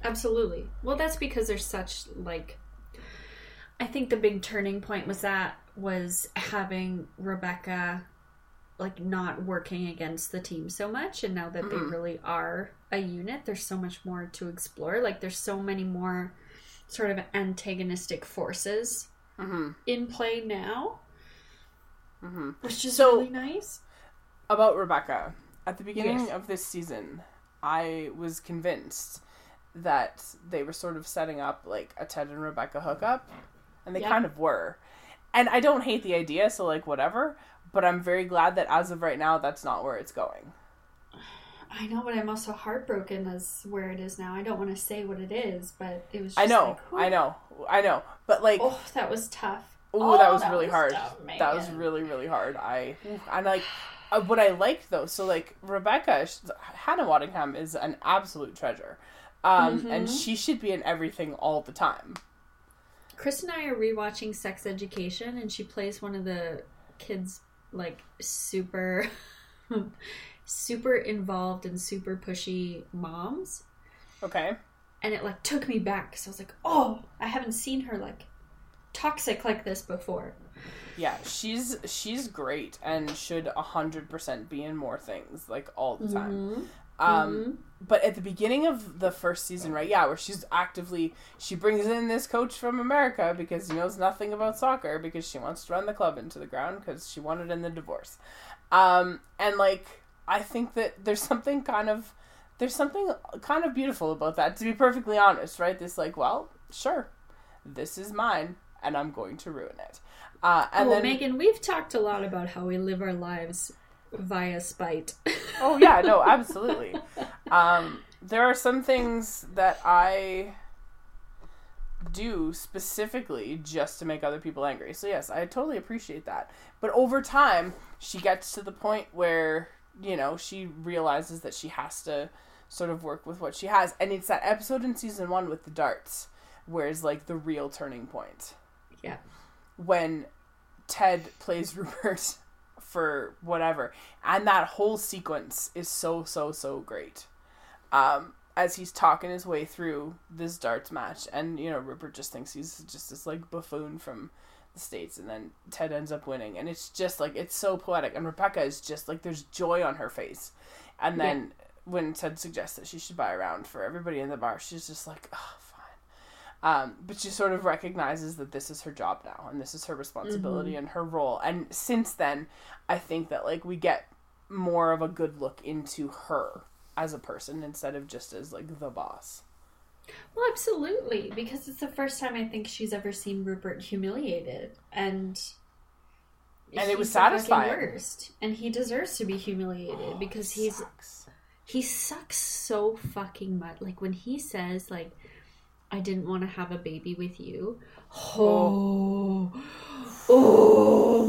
Absolutely. Well, that's because there's such, like, I think the big turning point was having Rebecca, like, not working against the team so much, and now that they really are a unit, there's so much more to explore. Like, there's so many more sort of antagonistic forces in play now, which is really nice. About Rebecca, at the beginning of this season, I was convinced that they were sort of setting up, like, a Ted and Rebecca hookup, and they kind of were. And I don't hate the idea, so, like, whatever, but I'm very glad that as of right now, that's not where it's going. I know, but I'm also heartbroken as where it is now. I don't want to say what it is, but it was just I know. But, like... Oh, that was tough. That was really hard. That was really, really hard. What I liked, though, so, like, Rebecca, Hannah Waddingham is an absolute treasure. And she should be in everything all the time. Chris and I are rewatching Sex Education, and she plays one of the kids, like, super, super involved and super pushy moms. Okay. And it, like, took me back, because I was like, oh, I haven't seen her, like, toxic like this before. Yeah, she's great and should 100% be in more things, like, all the time. But at the beginning of the first season, right, yeah, where she brings in this coach from America because he knows nothing about soccer because she wants to run the club into the ground because she wanted in the divorce. And, like, I think that there's something kind of beautiful about that, to be perfectly honest, right? This, like, well, sure, this is mine, and I'm going to ruin it. Megan, we've talked a lot about how we live our lives via spite. Oh, yeah, no, absolutely. There are some things that I do specifically just to make other people angry. So, yes, I totally appreciate that. But over time, she gets to the point where, you know, she realizes that she has to sort of work with what she has. And it's that episode in season 1 with the darts, where it's, like, the real turning point. Yeah. When Ted plays Rupert for whatever. And that whole sequence is so, so, so great. As he's talking his way through this darts match. And, you know, Rupert just thinks he's just this, like, buffoon from the States. And then Ted ends up winning. And it's just, like, it's so poetic. And Rebecca is just, like, there's joy on her face. And then when Ted suggests that she should buy a round for everybody in the bar, she's just like, oh, but she sort of recognizes that this is her job now, and this is her responsibility and her role. And since then, I think that, like, we get more of a good look into her as a person instead of just as, like, the boss. Well, absolutely, because it's the first time I think she's ever seen Rupert humiliated, and it was satisfying. Worst, and he deserves to be humiliated because he sucks so fucking much. Like, when he says, like, I didn't want to have a baby with you. Oh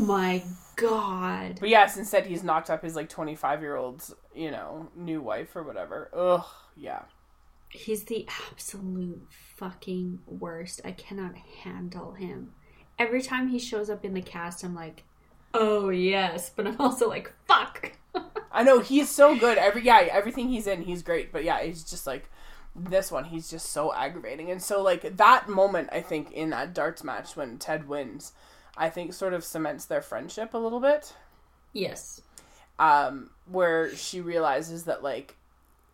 my God. But yes, instead he's knocked up his, like, 25-year-old, you know, new wife or whatever. Ugh, yeah. He's the absolute fucking worst. I cannot handle him. Every time he shows up in the cast, I'm like, oh, yes. But I'm also like, fuck. I know. He's so good. Everything he's in, he's great. But yeah, he's just like, this one, he's just so aggravating. And so, like, that moment, I think, in that darts match when Ted wins, I think sort of cements their friendship a little bit. Yes. Where she realizes that, like,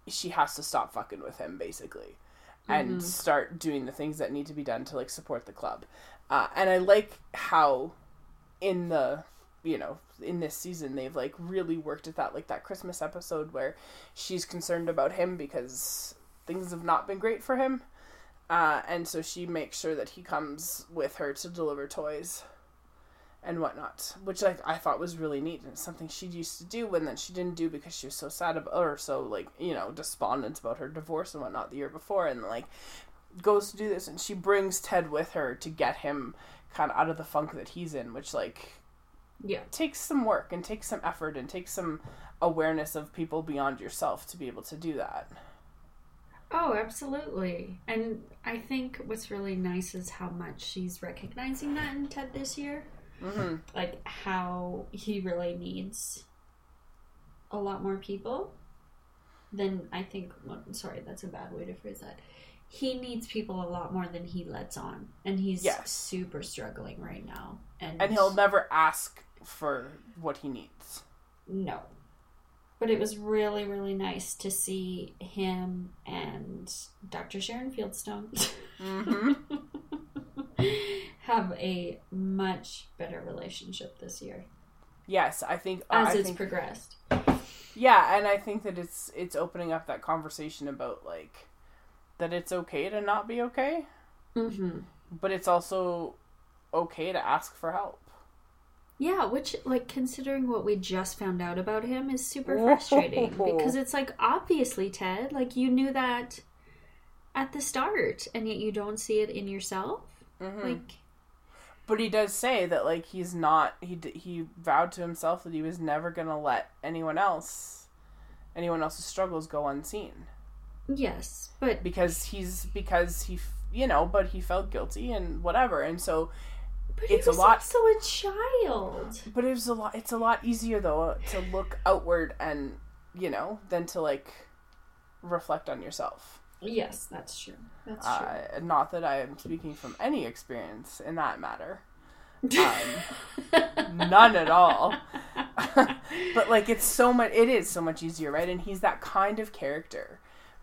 she has to stop fucking with him, basically, and start doing the things that need to be done to, like, support the club. And I like how in the, you know, in this season, they've, like, really worked at that, like, that Christmas episode where she's concerned about him because things have not been great for him. And so she makes sure that he comes with her to deliver toys and whatnot, which, like, I thought was really neat, and it's something she used to do and then she didn't do because she was so sad about, or so, like, you know, despondent about her divorce and whatnot the year before, and, like, goes to do this, and she brings Ted with her to get him kind of out of the funk that he's in, which, like, yeah, takes some work and takes some effort and takes some awareness of people beyond yourself to be able to do that. Oh, absolutely. And I think what's really nice is how much she's recognizing that in Ted this year. Mm-hmm. Like, how he really needs a lot more people than I think, sorry, that's a bad way to phrase that. He needs people a lot more than he lets on, and he's super struggling right now. And he'll never ask for what he needs. No. But it was really, really nice to see him and Dr. Sharon Fieldstone have a much better relationship this year. Yes, I think as it's progressed. Yeah, and I think that it's opening up that conversation about, like, that it's okay to not be okay, but it's also okay to ask for help. Yeah, which, like, considering what we just found out about him is super frustrating, because it's like, obviously, Ted, like, you knew that at the start, and yet you don't see it in yourself. Like, but he does say that, like, he's not, he vowed to himself that he was never going to let anyone else's struggles go unseen. Yes, but because he felt guilty and whatever, and so. But it's he was a lot, also a child. But it was a lot. It's a lot easier though to look outward and, you know, than to, like, reflect on yourself. Yes, that's true. That's true. Not that I am speaking from any experience in that matter. None at all. But, like, it is so much easier, right? And he's that kind of character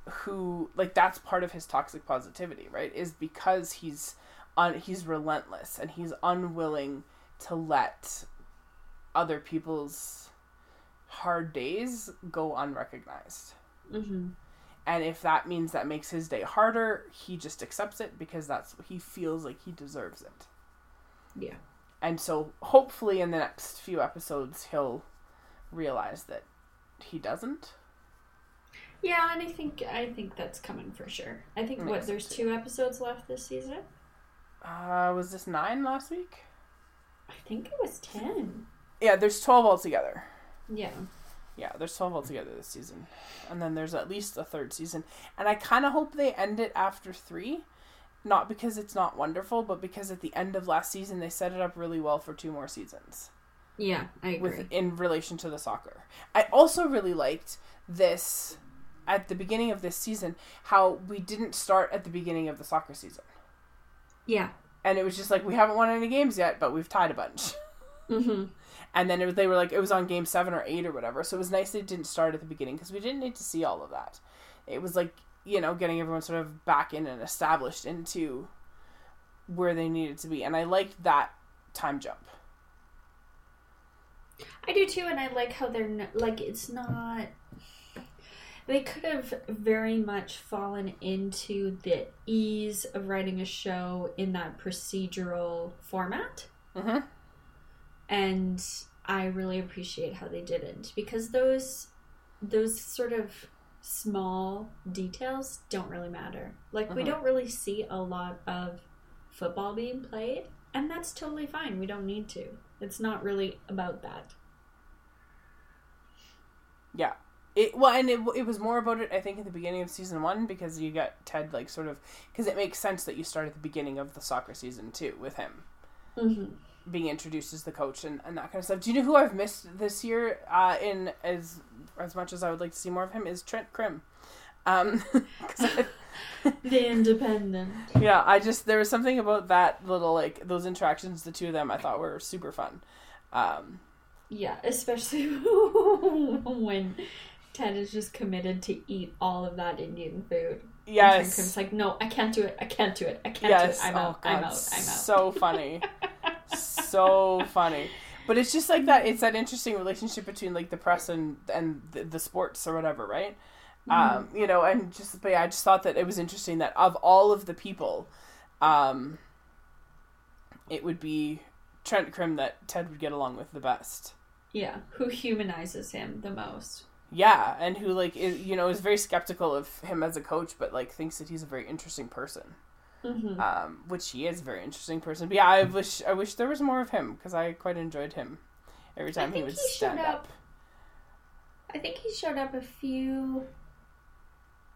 who, like, that's part of his toxic positivity, right? Is because he's relentless and he's unwilling to let other people's hard days go unrecognized. And if that means that makes his day harder, he just accepts it because that's he feels like he deserves it. Yeah. And so hopefully in the next few episodes he'll realize that he doesn't. Yeah, and I think that's coming for sure. I think there's 2 episodes left this season. Was this 9 last week? I think it was 10. Yeah, there's 12 altogether. Yeah, there's 12 altogether this season. And then there's at least a 3rd season. And I kind of hope they end it after 3. Not because it's not wonderful, but because at the end of last season, they set it up really well for 2 more seasons. Yeah, I agree. In relation to the soccer. I also really liked this, at the beginning of this season, how we didn't start at the beginning of the soccer season. Yeah. And it was just like, we haven't won any games yet, but we've tied a bunch. And then they were like, it was on game 7 or 8 or whatever. So it was nice that it didn't start at the beginning because we didn't need to see all of that. It was like, you know, getting everyone sort of back in and established into where they needed to be. And I liked that time jump. I do too. And I like how they're like, it's not... They could have very much fallen into the ease of writing a show in that procedural format. And I really appreciate how they didn't, because those sort of small details don't really matter. Like, we don't really see a lot of football being played, and that's totally fine. We don't need to. It's not really about that. Yeah. It was more about it, I think, at the beginning of season one, because you got Ted, like, sort of... Because it makes sense that you start at the beginning of the soccer season, too, with him. Mm-hmm. Being introduced as the coach and that kind of stuff. Do you know who I've missed this year, in as much as I would like to see more of him, is Trent Krim. The Independent. Yeah, there was something about that little, like, those interactions, the two of them, I thought were super fun. Yeah, especially when... Ted is just committed to eat all of that Indian food. Yes. It's like, no, I can't do it. I can't do it. I'm out. So funny. So funny. But it's just like that. It's that interesting relationship between, like, the press and the sports or whatever, right? Mm-hmm. You know, and just, but yeah, I just thought that it was interesting that of all of the people, it would be Trent Krim that Ted would get along with the best. Yeah. Who humanizes him the most. Yeah, and who, like, is, you know, is very skeptical of him as a coach, but, like, thinks that he's a very interesting person. Mm-hmm. Which he is a very interesting person. But yeah, I wish there was more of him, because I quite enjoyed him every time he would stand up. I think he showed up a few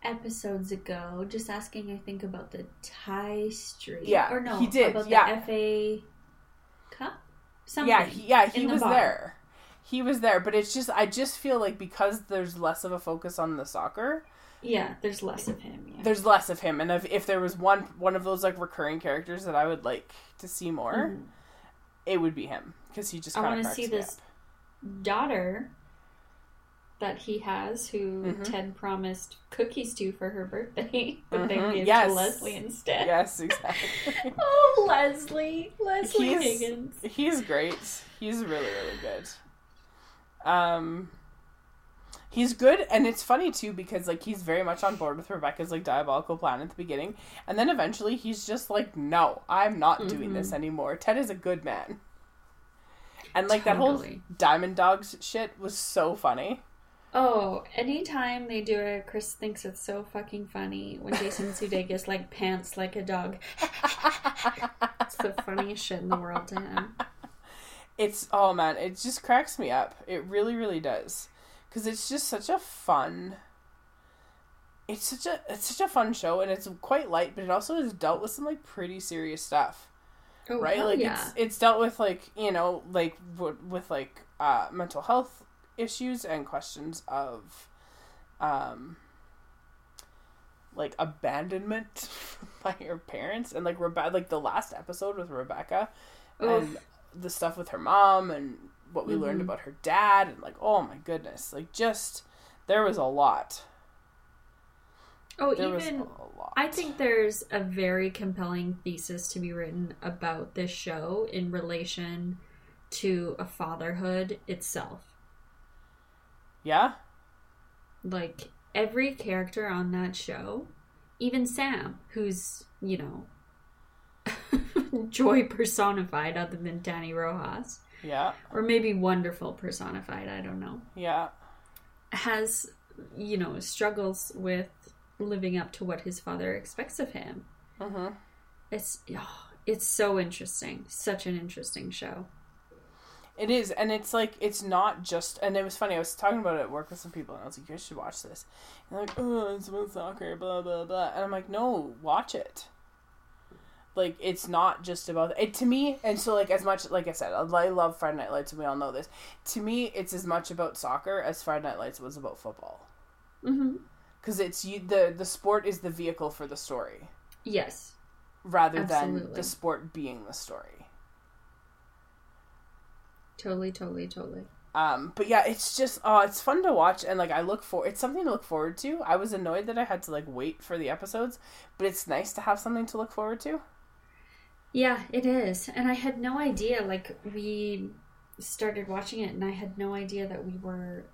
episodes ago, just asking, I think, about the Thai Street. Yeah, or no, he did. About the FA Cup? Something. Yeah, he was there. He was there, but it's just, I just feel like because there's less of a focus on the soccer. Yeah, there's less of him. Yeah. There's less of him, and if there was one of those, like, recurring characters that I would like to see more, it would be him, because he just kind of cracks me up. I want to see this daughter that he has, who Ted promised cookies to for her birthday, but they gave to Leslie instead. Yes, exactly. Oh, Leslie Higgins. He's great. He's really, really good. He's good, and it's funny too, because, like, he's very much on board with Rebecca's, like, diabolical plan at the beginning, and then eventually he's just like, no, I'm not doing this anymore. Ted is a good man, and, like, that whole Diamond Dogs shit was so funny. Oh, anytime they do it, Chris thinks it's so fucking funny when Jason Sudeikis, like, pants like a dog. It's the funniest shit in the world to him. It's, oh man, it just cracks me up. It really, really does. Because it's just such a fun, it's such a fun show, and it's quite light, but it also has dealt with some, like, pretty serious stuff. Oh, right? Like, yeah. It's dealt with, like, you know, like, with, like, mental health issues and questions of, like, abandonment by your parents, and, like, like, the last episode with Rebecca, and the stuff with her mom and what we learned about her dad, and, like, oh my goodness, like, just there was a lot. I think there's a very compelling thesis to be written about this show in relation to a fatherhood itself. Yeah, like, every character on that show, even Sam, who's, you know, joy personified, other than Danny Rojas. Yeah. Or maybe wonderful personified, I don't know. Yeah. Has, you know, struggles with living up to what his father expects of him. Mm-hmm. It's so interesting. Such an interesting show. It is, and it's like, it's not just, and it was funny, I was talking about it at work with some people, and I was like, you guys should watch this. And they're like, oh, it's about soccer, blah, blah, blah. And I'm like, no, watch it. Like, it's not just about it to me. And so, like, as much, like I said, I love Friday Night Lights, and we all know this. To me, it's as much about soccer as Friday Night Lights was about football. Mm-hmm. Because it's the sport is the vehicle for the story. Yes. Rather than the sport being the story. Totally. But yeah, it's just, it's fun to watch, and, like, it's something to look forward to. I was annoyed that I had to, like, wait for the episodes, but it's nice to have something to look forward to. Yeah, it is. And I had no idea, like, we started watching it, and I had no idea that we were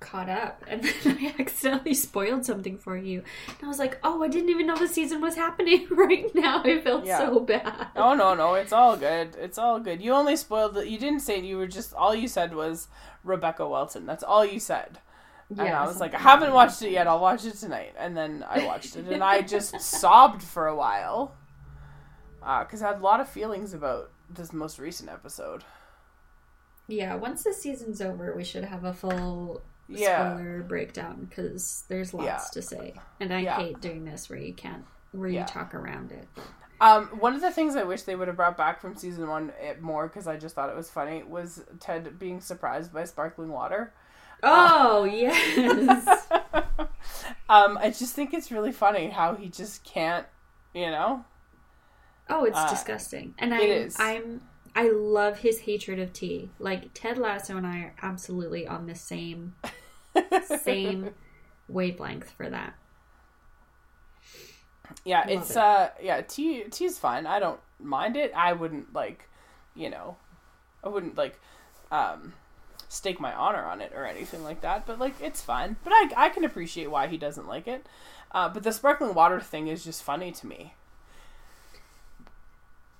caught up. And then I accidentally spoiled something for you. And I was like, oh, I didn't even know the season was happening right now. I felt so bad. Oh, no, it's all good. It's all good. You only spoiled it. You didn't say it. You were just, all you said was Rebecca Welton. That's all you said. Yeah, and I was like, I haven't watched it yet. I'll watch it tonight. And then I watched it, and I just sobbed for a while. Because I had a lot of feelings about this most recent episode. Yeah, once the season's over, we should have a full spoiler breakdown because there's lots to say, and I hate doing this where you can't you talk around it. One of the things I wish they would have brought back from season one more, because I just thought it was funny, was Ted being surprised by sparkling water. Oh, yes. I just think it's really funny how he just can't, you know. Oh, it's disgusting. And I love his hatred of tea. Like, Ted Lasso and I are absolutely on the same wavelength for that. Yeah, tea's fine. I don't mind it. I wouldn't stake my honor on it or anything like that, but like, it's fine. But I can appreciate why he doesn't like it. But the sparkling water thing is just funny to me.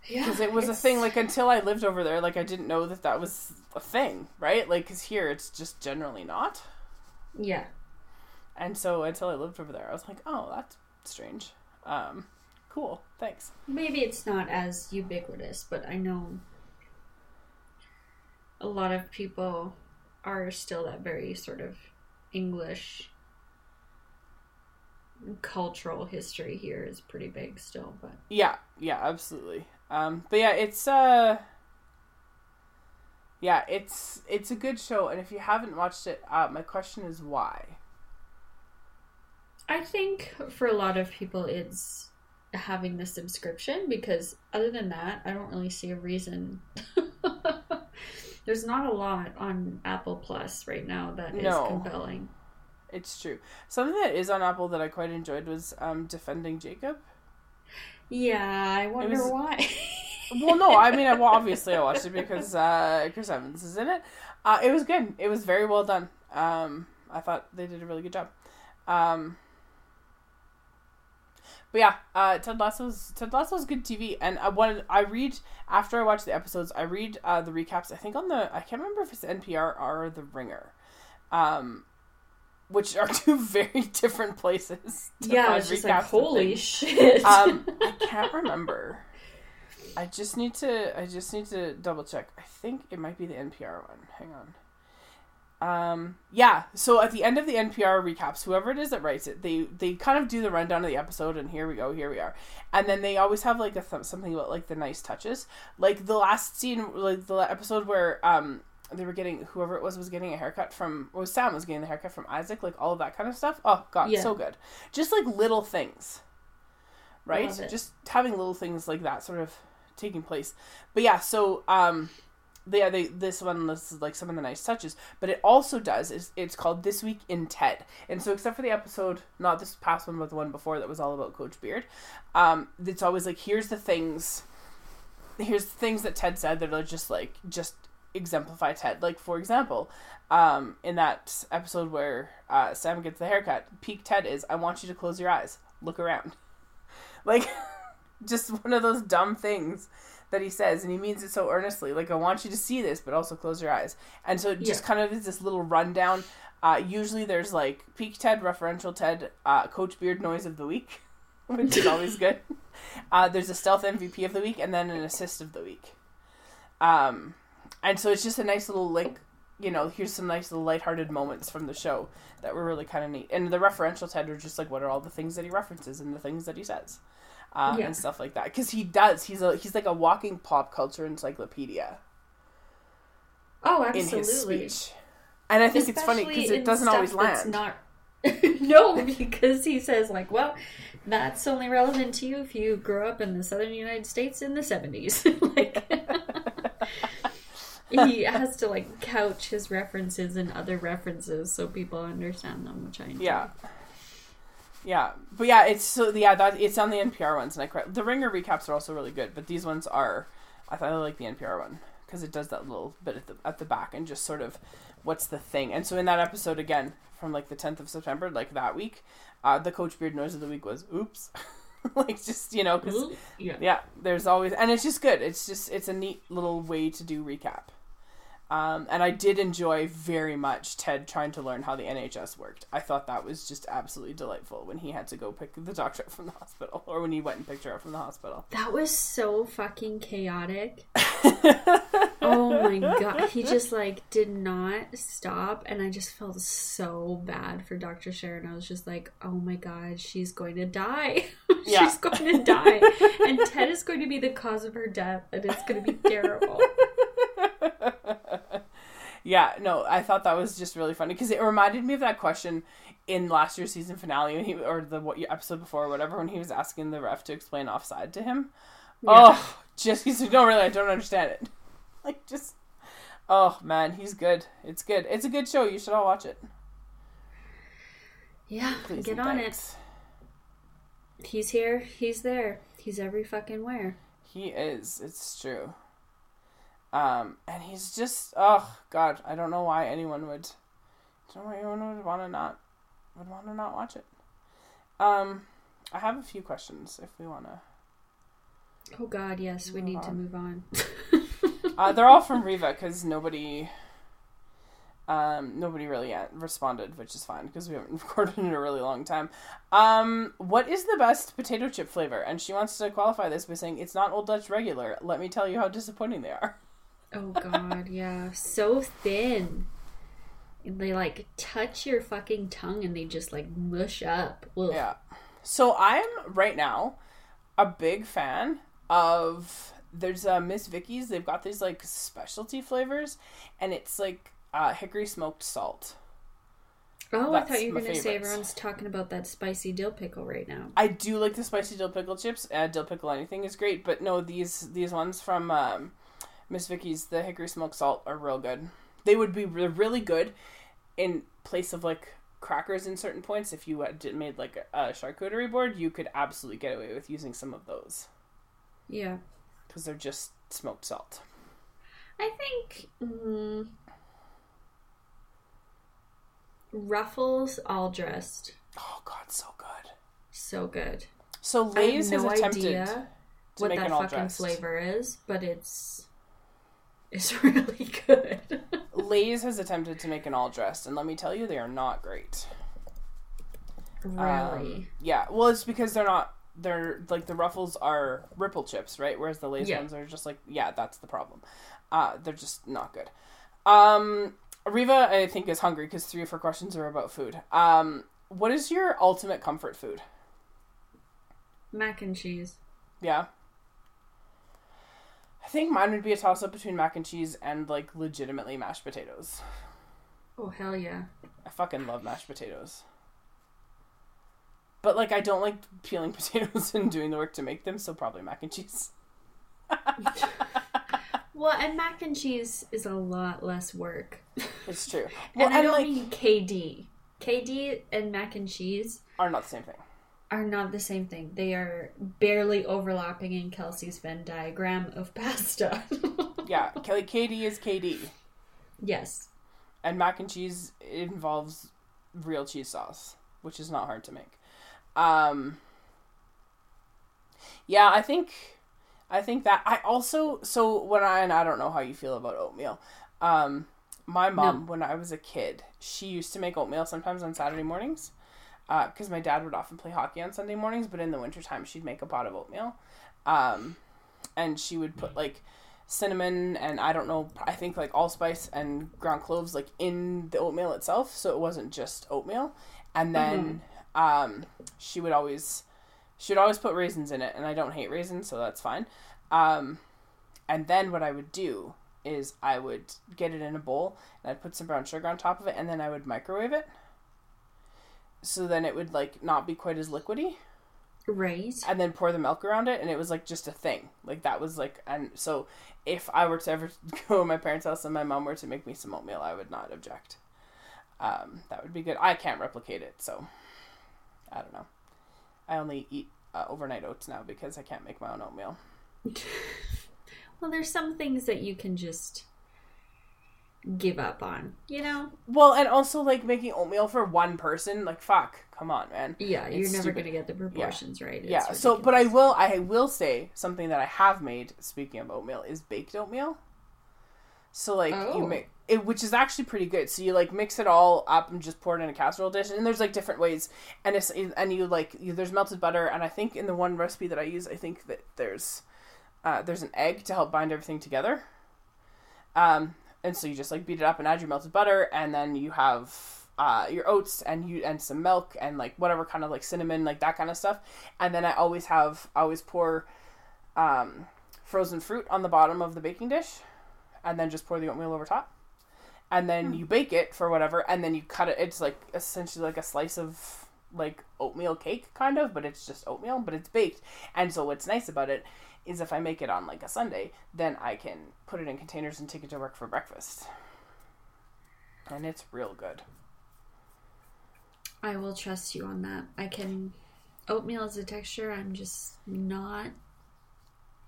Yeah, because it was a thing, like, until I lived over there, like, I didn't know that that was a thing, right? Like, because here, it's just generally not. Yeah. And so, until I lived over there, I was like, oh, that's strange. Cool, thanks. Maybe it's not as ubiquitous, but I know a lot of people are still that very sort of English cultural history here is pretty big still, but... Yeah, absolutely. But yeah, it's a good show, and if you haven't watched it, my question is why? I think for a lot of people it's having the subscription, because other than that, I don't really see a reason. There's not a lot on Apple Plus right now that is compelling. It's true. Something that is on Apple that I quite enjoyed was Defending Jacob. Yeah, I wonder why. Well, no, I mean, obviously I watched it because Chris Evans is in it. It was good. It was very well done. I thought they did a really good job. But yeah, Ted Lasso's good TV, and after I watch the episodes, I read the recaps. I think I can't remember if it's NPR or The Ringer. Which are two very different places. Yeah, I was just like, holy shit. I can't remember. I just need to double check. I think it might be the NPR one. Hang on. Yeah, so at the end of the NPR recaps, whoever it is that writes it, they kind of do the rundown of the episode, and here we are. And then they always have, like, something about, like, the nice touches. Like, the last scene, like, the episode where, they were getting, whoever it was getting a haircut from, or Sam was getting the haircut from Isaac, like, all of that kind of stuff. Oh, God, So good. Just, like, little things, right? Just having little things like that sort of taking place. But, yeah, so, this one lists, like, some of the nice touches, but it also does, it's called This Week in Ted. And so, except for the episode, not this past one, but the one before that was all about Coach Beard, it's always, like, here's the things that Ted said that are just, like, just exemplify Ted. Like, for example, in that episode where Sam gets the haircut, peak Ted is, I want you to close your eyes, look around. Like, just one of those dumb things that he says, and he means it so earnestly. Like, I want you to see this, but also close your eyes. And so it just kind of is this little rundown. Usually there's, like, peak Ted, referential Ted, Coach Beard noise of the week, which is always good. There's a stealth MVP of the week, and then an assist of the week. And so it's just a nice little, like, you know, here's some nice little lighthearted moments from the show that were really kind of neat. And the referential Ted are just, like, what are all the things that he references and the things that he says. And stuff like that. Because he does. He's like a walking pop culture encyclopedia. Oh, absolutely. In his speech. And I think especially it's funny because it doesn't always land. No, because he says, like, well, that's only relevant to you if you grow up in the southern United States in the 70s. Like, he has to, like, couch his references and other references so people understand them, which I enjoy. Yeah. Yeah, but yeah, it's on the NPR ones, and the Ringer recaps are also really good, but these ones are, I thought I like the NPR one, because it does that little bit at the back, and just sort of, what's the thing, and so in that episode, again, from, like, the 10th of September, like, that week, the Coach Beard noise of the week was, oops, like, just, you know, because, there's always, and it's just good, it's a neat little way to do recap, And I did enjoy very much Ted trying to learn how the NHS worked. I thought that was just absolutely delightful when he had to go pick the doctor up from the hospital, or when he went and picked her up from the hospital. That was so fucking chaotic. Oh my god. He just like did not stop, and I just felt so bad for Dr. Sharon. I was just like, oh my god, she's going to die. Yeah. She's going to die. And Ted is going to be the cause of her death, and it's going to be terrible. Yeah, no, I thought that was just really funny because it reminded me of that question in last year's season finale, when he, or the episode before or whatever, when he was asking the ref to explain offside to him. Yeah. Oh, just, he said, no, really, I don't understand it. Like, just, oh, man, he's good. It's good. It's a good show. You should all watch it. Yeah, please get on it. He's here. He's there. He's every fucking where. He is. It's true. And he's just, oh god, I don't know why anyone would, want to not watch it. I have a few questions if we want to. Oh god, yes, we need to move on. They're all from Reva because nobody really responded, which is fine because we haven't recorded in a really long time. What is the best potato chip flavor? And she wants to qualify this by saying it's not Old Dutch regular. Let me tell you how disappointing they are. Oh god, yeah. So thin. They like touch your fucking tongue and they just like mush up. Ugh. Yeah. So I'm right now a big fan of, there's Miss Vicky's, they've got these like specialty flavors, and it's like hickory smoked salt. Oh, that's, I thought you were going to say everyone's talking about that spicy dill pickle right now. I do like the spicy dill pickle chips. Dill pickle anything is great, but no, these ones from Miss Vicky's, the hickory smoked salt, are real good. They would be really good in place of like crackers in certain points. If you made like a charcuterie board, you could absolutely get away with using some of those. Yeah. Because they're just smoked salt. I think Ruffles all dressed. Oh god, so good. So good. So Lay's has attempted to make an all-dressed. I have no idea what that fucking flavor is, but it's really good. Lay's has attempted to make an all-dressed, and let me tell you, they are not great. Really? Yeah. Well, it's because they're like, the Ruffles are ripple chips, right? Whereas the Lay's ones are just like, yeah, that's the problem. They're just not good. Reva, I think, is hungry because three of her questions are about food. What is your ultimate comfort food? Mac and cheese. Yeah. I think mine would be a toss-up between mac and cheese and, like, legitimately mashed potatoes. Oh, hell yeah. I fucking love mashed potatoes. But, like, I don't like peeling potatoes and doing the work to make them, so probably mac and cheese. Well, and mac and cheese is a lot less work. It's true. Well, and I don't mean KD. KD and mac and cheese are not the same thing. They are barely overlapping in Kelsey's Venn diagram of pasta. Yeah, KD is KD. Yes. And mac and cheese involves real cheese sauce, which is not hard to make. Yeah, I think that I also, so when I don't know how you feel about oatmeal. My mom, when I was a kid, she used to make oatmeal sometimes on Saturday mornings, because my dad would often play hockey on Sunday mornings, but in the wintertime she'd make a pot of oatmeal. And she would put like cinnamon and I think like allspice and ground cloves like in the oatmeal itself. So it wasn't just oatmeal. And then, she would always put raisins in it, and I don't hate raisins, so that's fine. And then what I would do is I would get it in a bowl, and I'd put some brown sugar on top of it, and then I would microwave it. So then it would, like, not be quite as liquidy. Right. And then pour the milk around it, and it was, like, just a thing. Like, that was, like, and so if I were to ever go to my parents' house and my mom were to make me some oatmeal, I would not object. That would be good. I can't replicate it, so I don't know. I only eat overnight oats now because I can't make my own oatmeal. Well, there's some things that you can just give up on, you know? Well, and also, like, making oatmeal for one person, like, fuck, come on, man. Yeah, it's you're never going to get the proportions right. It's ridiculous. So, but I will say something that I have made, speaking of oatmeal, is baked oatmeal. So, like, you make it, which is actually pretty good. So you, like, mix it all up and just pour it in a casserole dish. And there's, like, different ways. And it's, and you, like, you, there's melted butter. And I think in the one recipe that I use, I think that there's an egg to help bind everything together. And so you just, like, beat it up and add your melted butter. And then you have your oats and some milk and, like, whatever kind of, like, cinnamon, like, that kind of stuff. And then I always pour frozen fruit on the bottom of the baking dish. And then just pour the oatmeal over top. And then you bake it for whatever. And then you cut it. It's like essentially like a slice of like oatmeal cake kind of. But it's just oatmeal. But it's baked. And so what's nice about it is if I make it on like a Sunday, then I can put it in containers and take it to work for breakfast. And it's real good. I will trust you on that. I can... Oatmeal is a texture I'm just not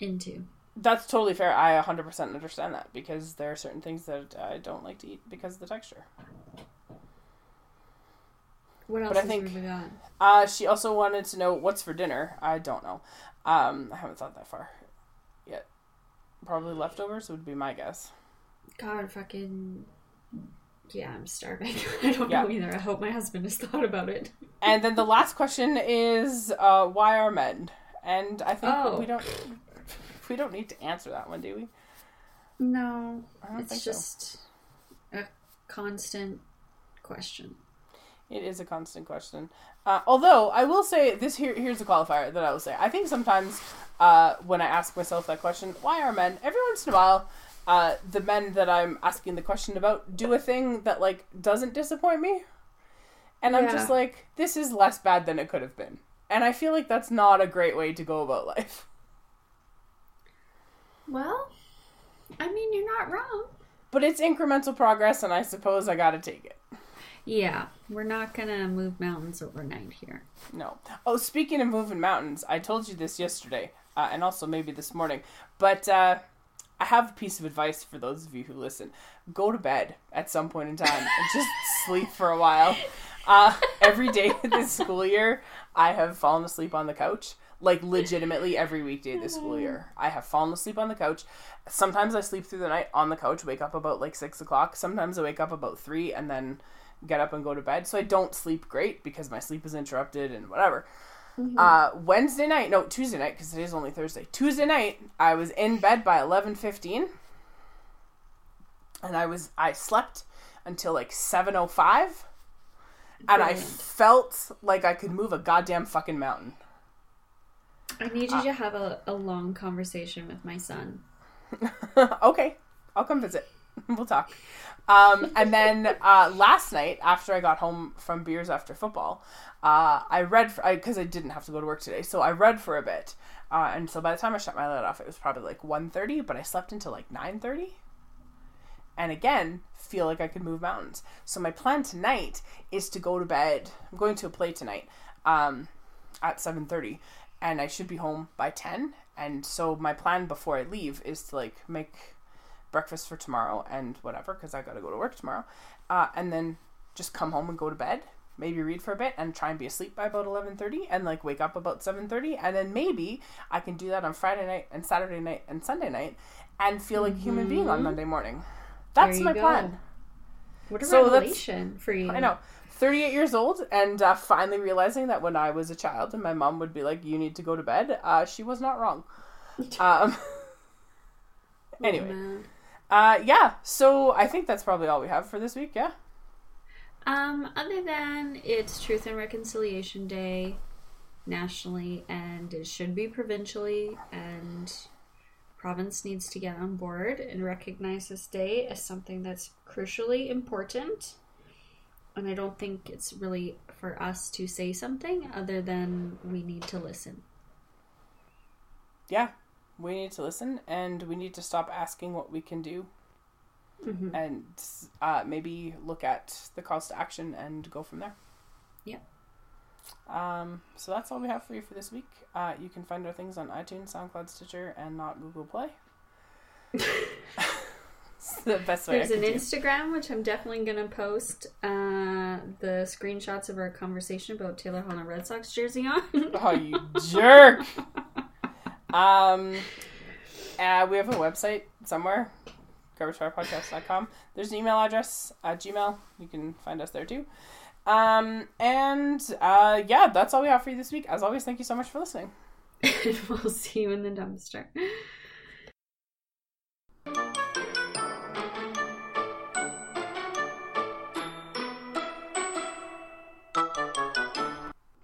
into. That's totally fair. I 100% understand that because there are certain things that I don't like to eat because of the texture. What else is Ruby got? She also wanted to know what's for dinner. I don't know. I haven't thought that far yet. Probably leftovers would be my guess. God, fucking... Yeah, I'm starving. I don't know either. I hope my husband has thought about it. And then the last question is, why are men? And I think we don't need to answer that one, do we? No. It's just a constant question. It is a constant question. Although, I will say, here's a qualifier that I will say. I think sometimes when I ask myself that question, why are men? Every once in a while, the men that I'm asking the question about do a thing that, like, doesn't disappoint me. And I'm just like, this is less bad than it could have been. And I feel like that's not a great way to go about life. Well, I mean, you're not wrong. But it's incremental progress, and I suppose I gotta take it. Yeah, we're not gonna move mountains overnight here. No. Oh, speaking of moving mountains, I told you this yesterday, and also maybe this morning, but I have a piece of advice for those of you who listen. Go to bed at some point in time and just sleep for a while. Every day this school year, I have fallen asleep on the couch. Like, legitimately every weekday this school year. I have fallen asleep on the couch. Sometimes I sleep through the night on the couch, wake up about, like, 6 o'clock. Sometimes I wake up about 3 and then get up and go to bed. So I don't sleep great because my sleep is interrupted and whatever. Mm-hmm. Tuesday night, because today's only Thursday. Tuesday night, I was in bed by 11:15. And I slept until, like, 7:05. And I felt like I could move a goddamn fucking mountain. I need you to have a long conversation with my son. Okay. I'll come visit. We'll talk. And then last night, after I got home from beers after football, I read, because I didn't have to go to work today, so I read for a bit. And so by the time I shut my light off, it was probably like 1:30, but I slept until like 9:30. And again, feel like I could move mountains. So my plan tonight is to go to bed. I'm going to a play tonight at 7:30. And I should be home by 10. And so my plan before I leave is to, like, make breakfast for tomorrow and whatever, because I got to go to work tomorrow. And then just come home and go to bed. Maybe read for a bit and try and be asleep by about 11:30 and, like, wake up about 7:30. And then maybe I can do that on Friday night and Saturday night and Sunday night and feel like a human being on Monday morning. That's my plan. What a revelation for you. I know. 38 years old and finally realizing that when I was a child and my mom would be like, you need to go to bed, she was not wrong. Anyway. So I think that's probably all we have for this week, yeah? Other than it's Truth and Reconciliation Day nationally, and it should be provincially, and province needs to get on board and recognize this day as something that's crucially important. And I don't think it's really for us to say something other than we need to listen. Yeah, we need to listen, and we need to stop asking what we can do. Mm-hmm. And maybe look at the calls to action and go from there. Yeah. So that's all we have for you for this week. You can find our things on iTunes, SoundCloud, Stitcher, and not Google Play. The best way. There's an Instagram, which I'm definitely going to post the screenshots of our conversation about Taylor Hall and Red Sox jersey on. Oh, you jerk! We have a website somewhere. GarbageFirePodcast.com. There's an email address at Gmail. You can find us there too. Yeah, that's all we have for you this week. As always, thank you so much for listening. We'll see you in the dumpster.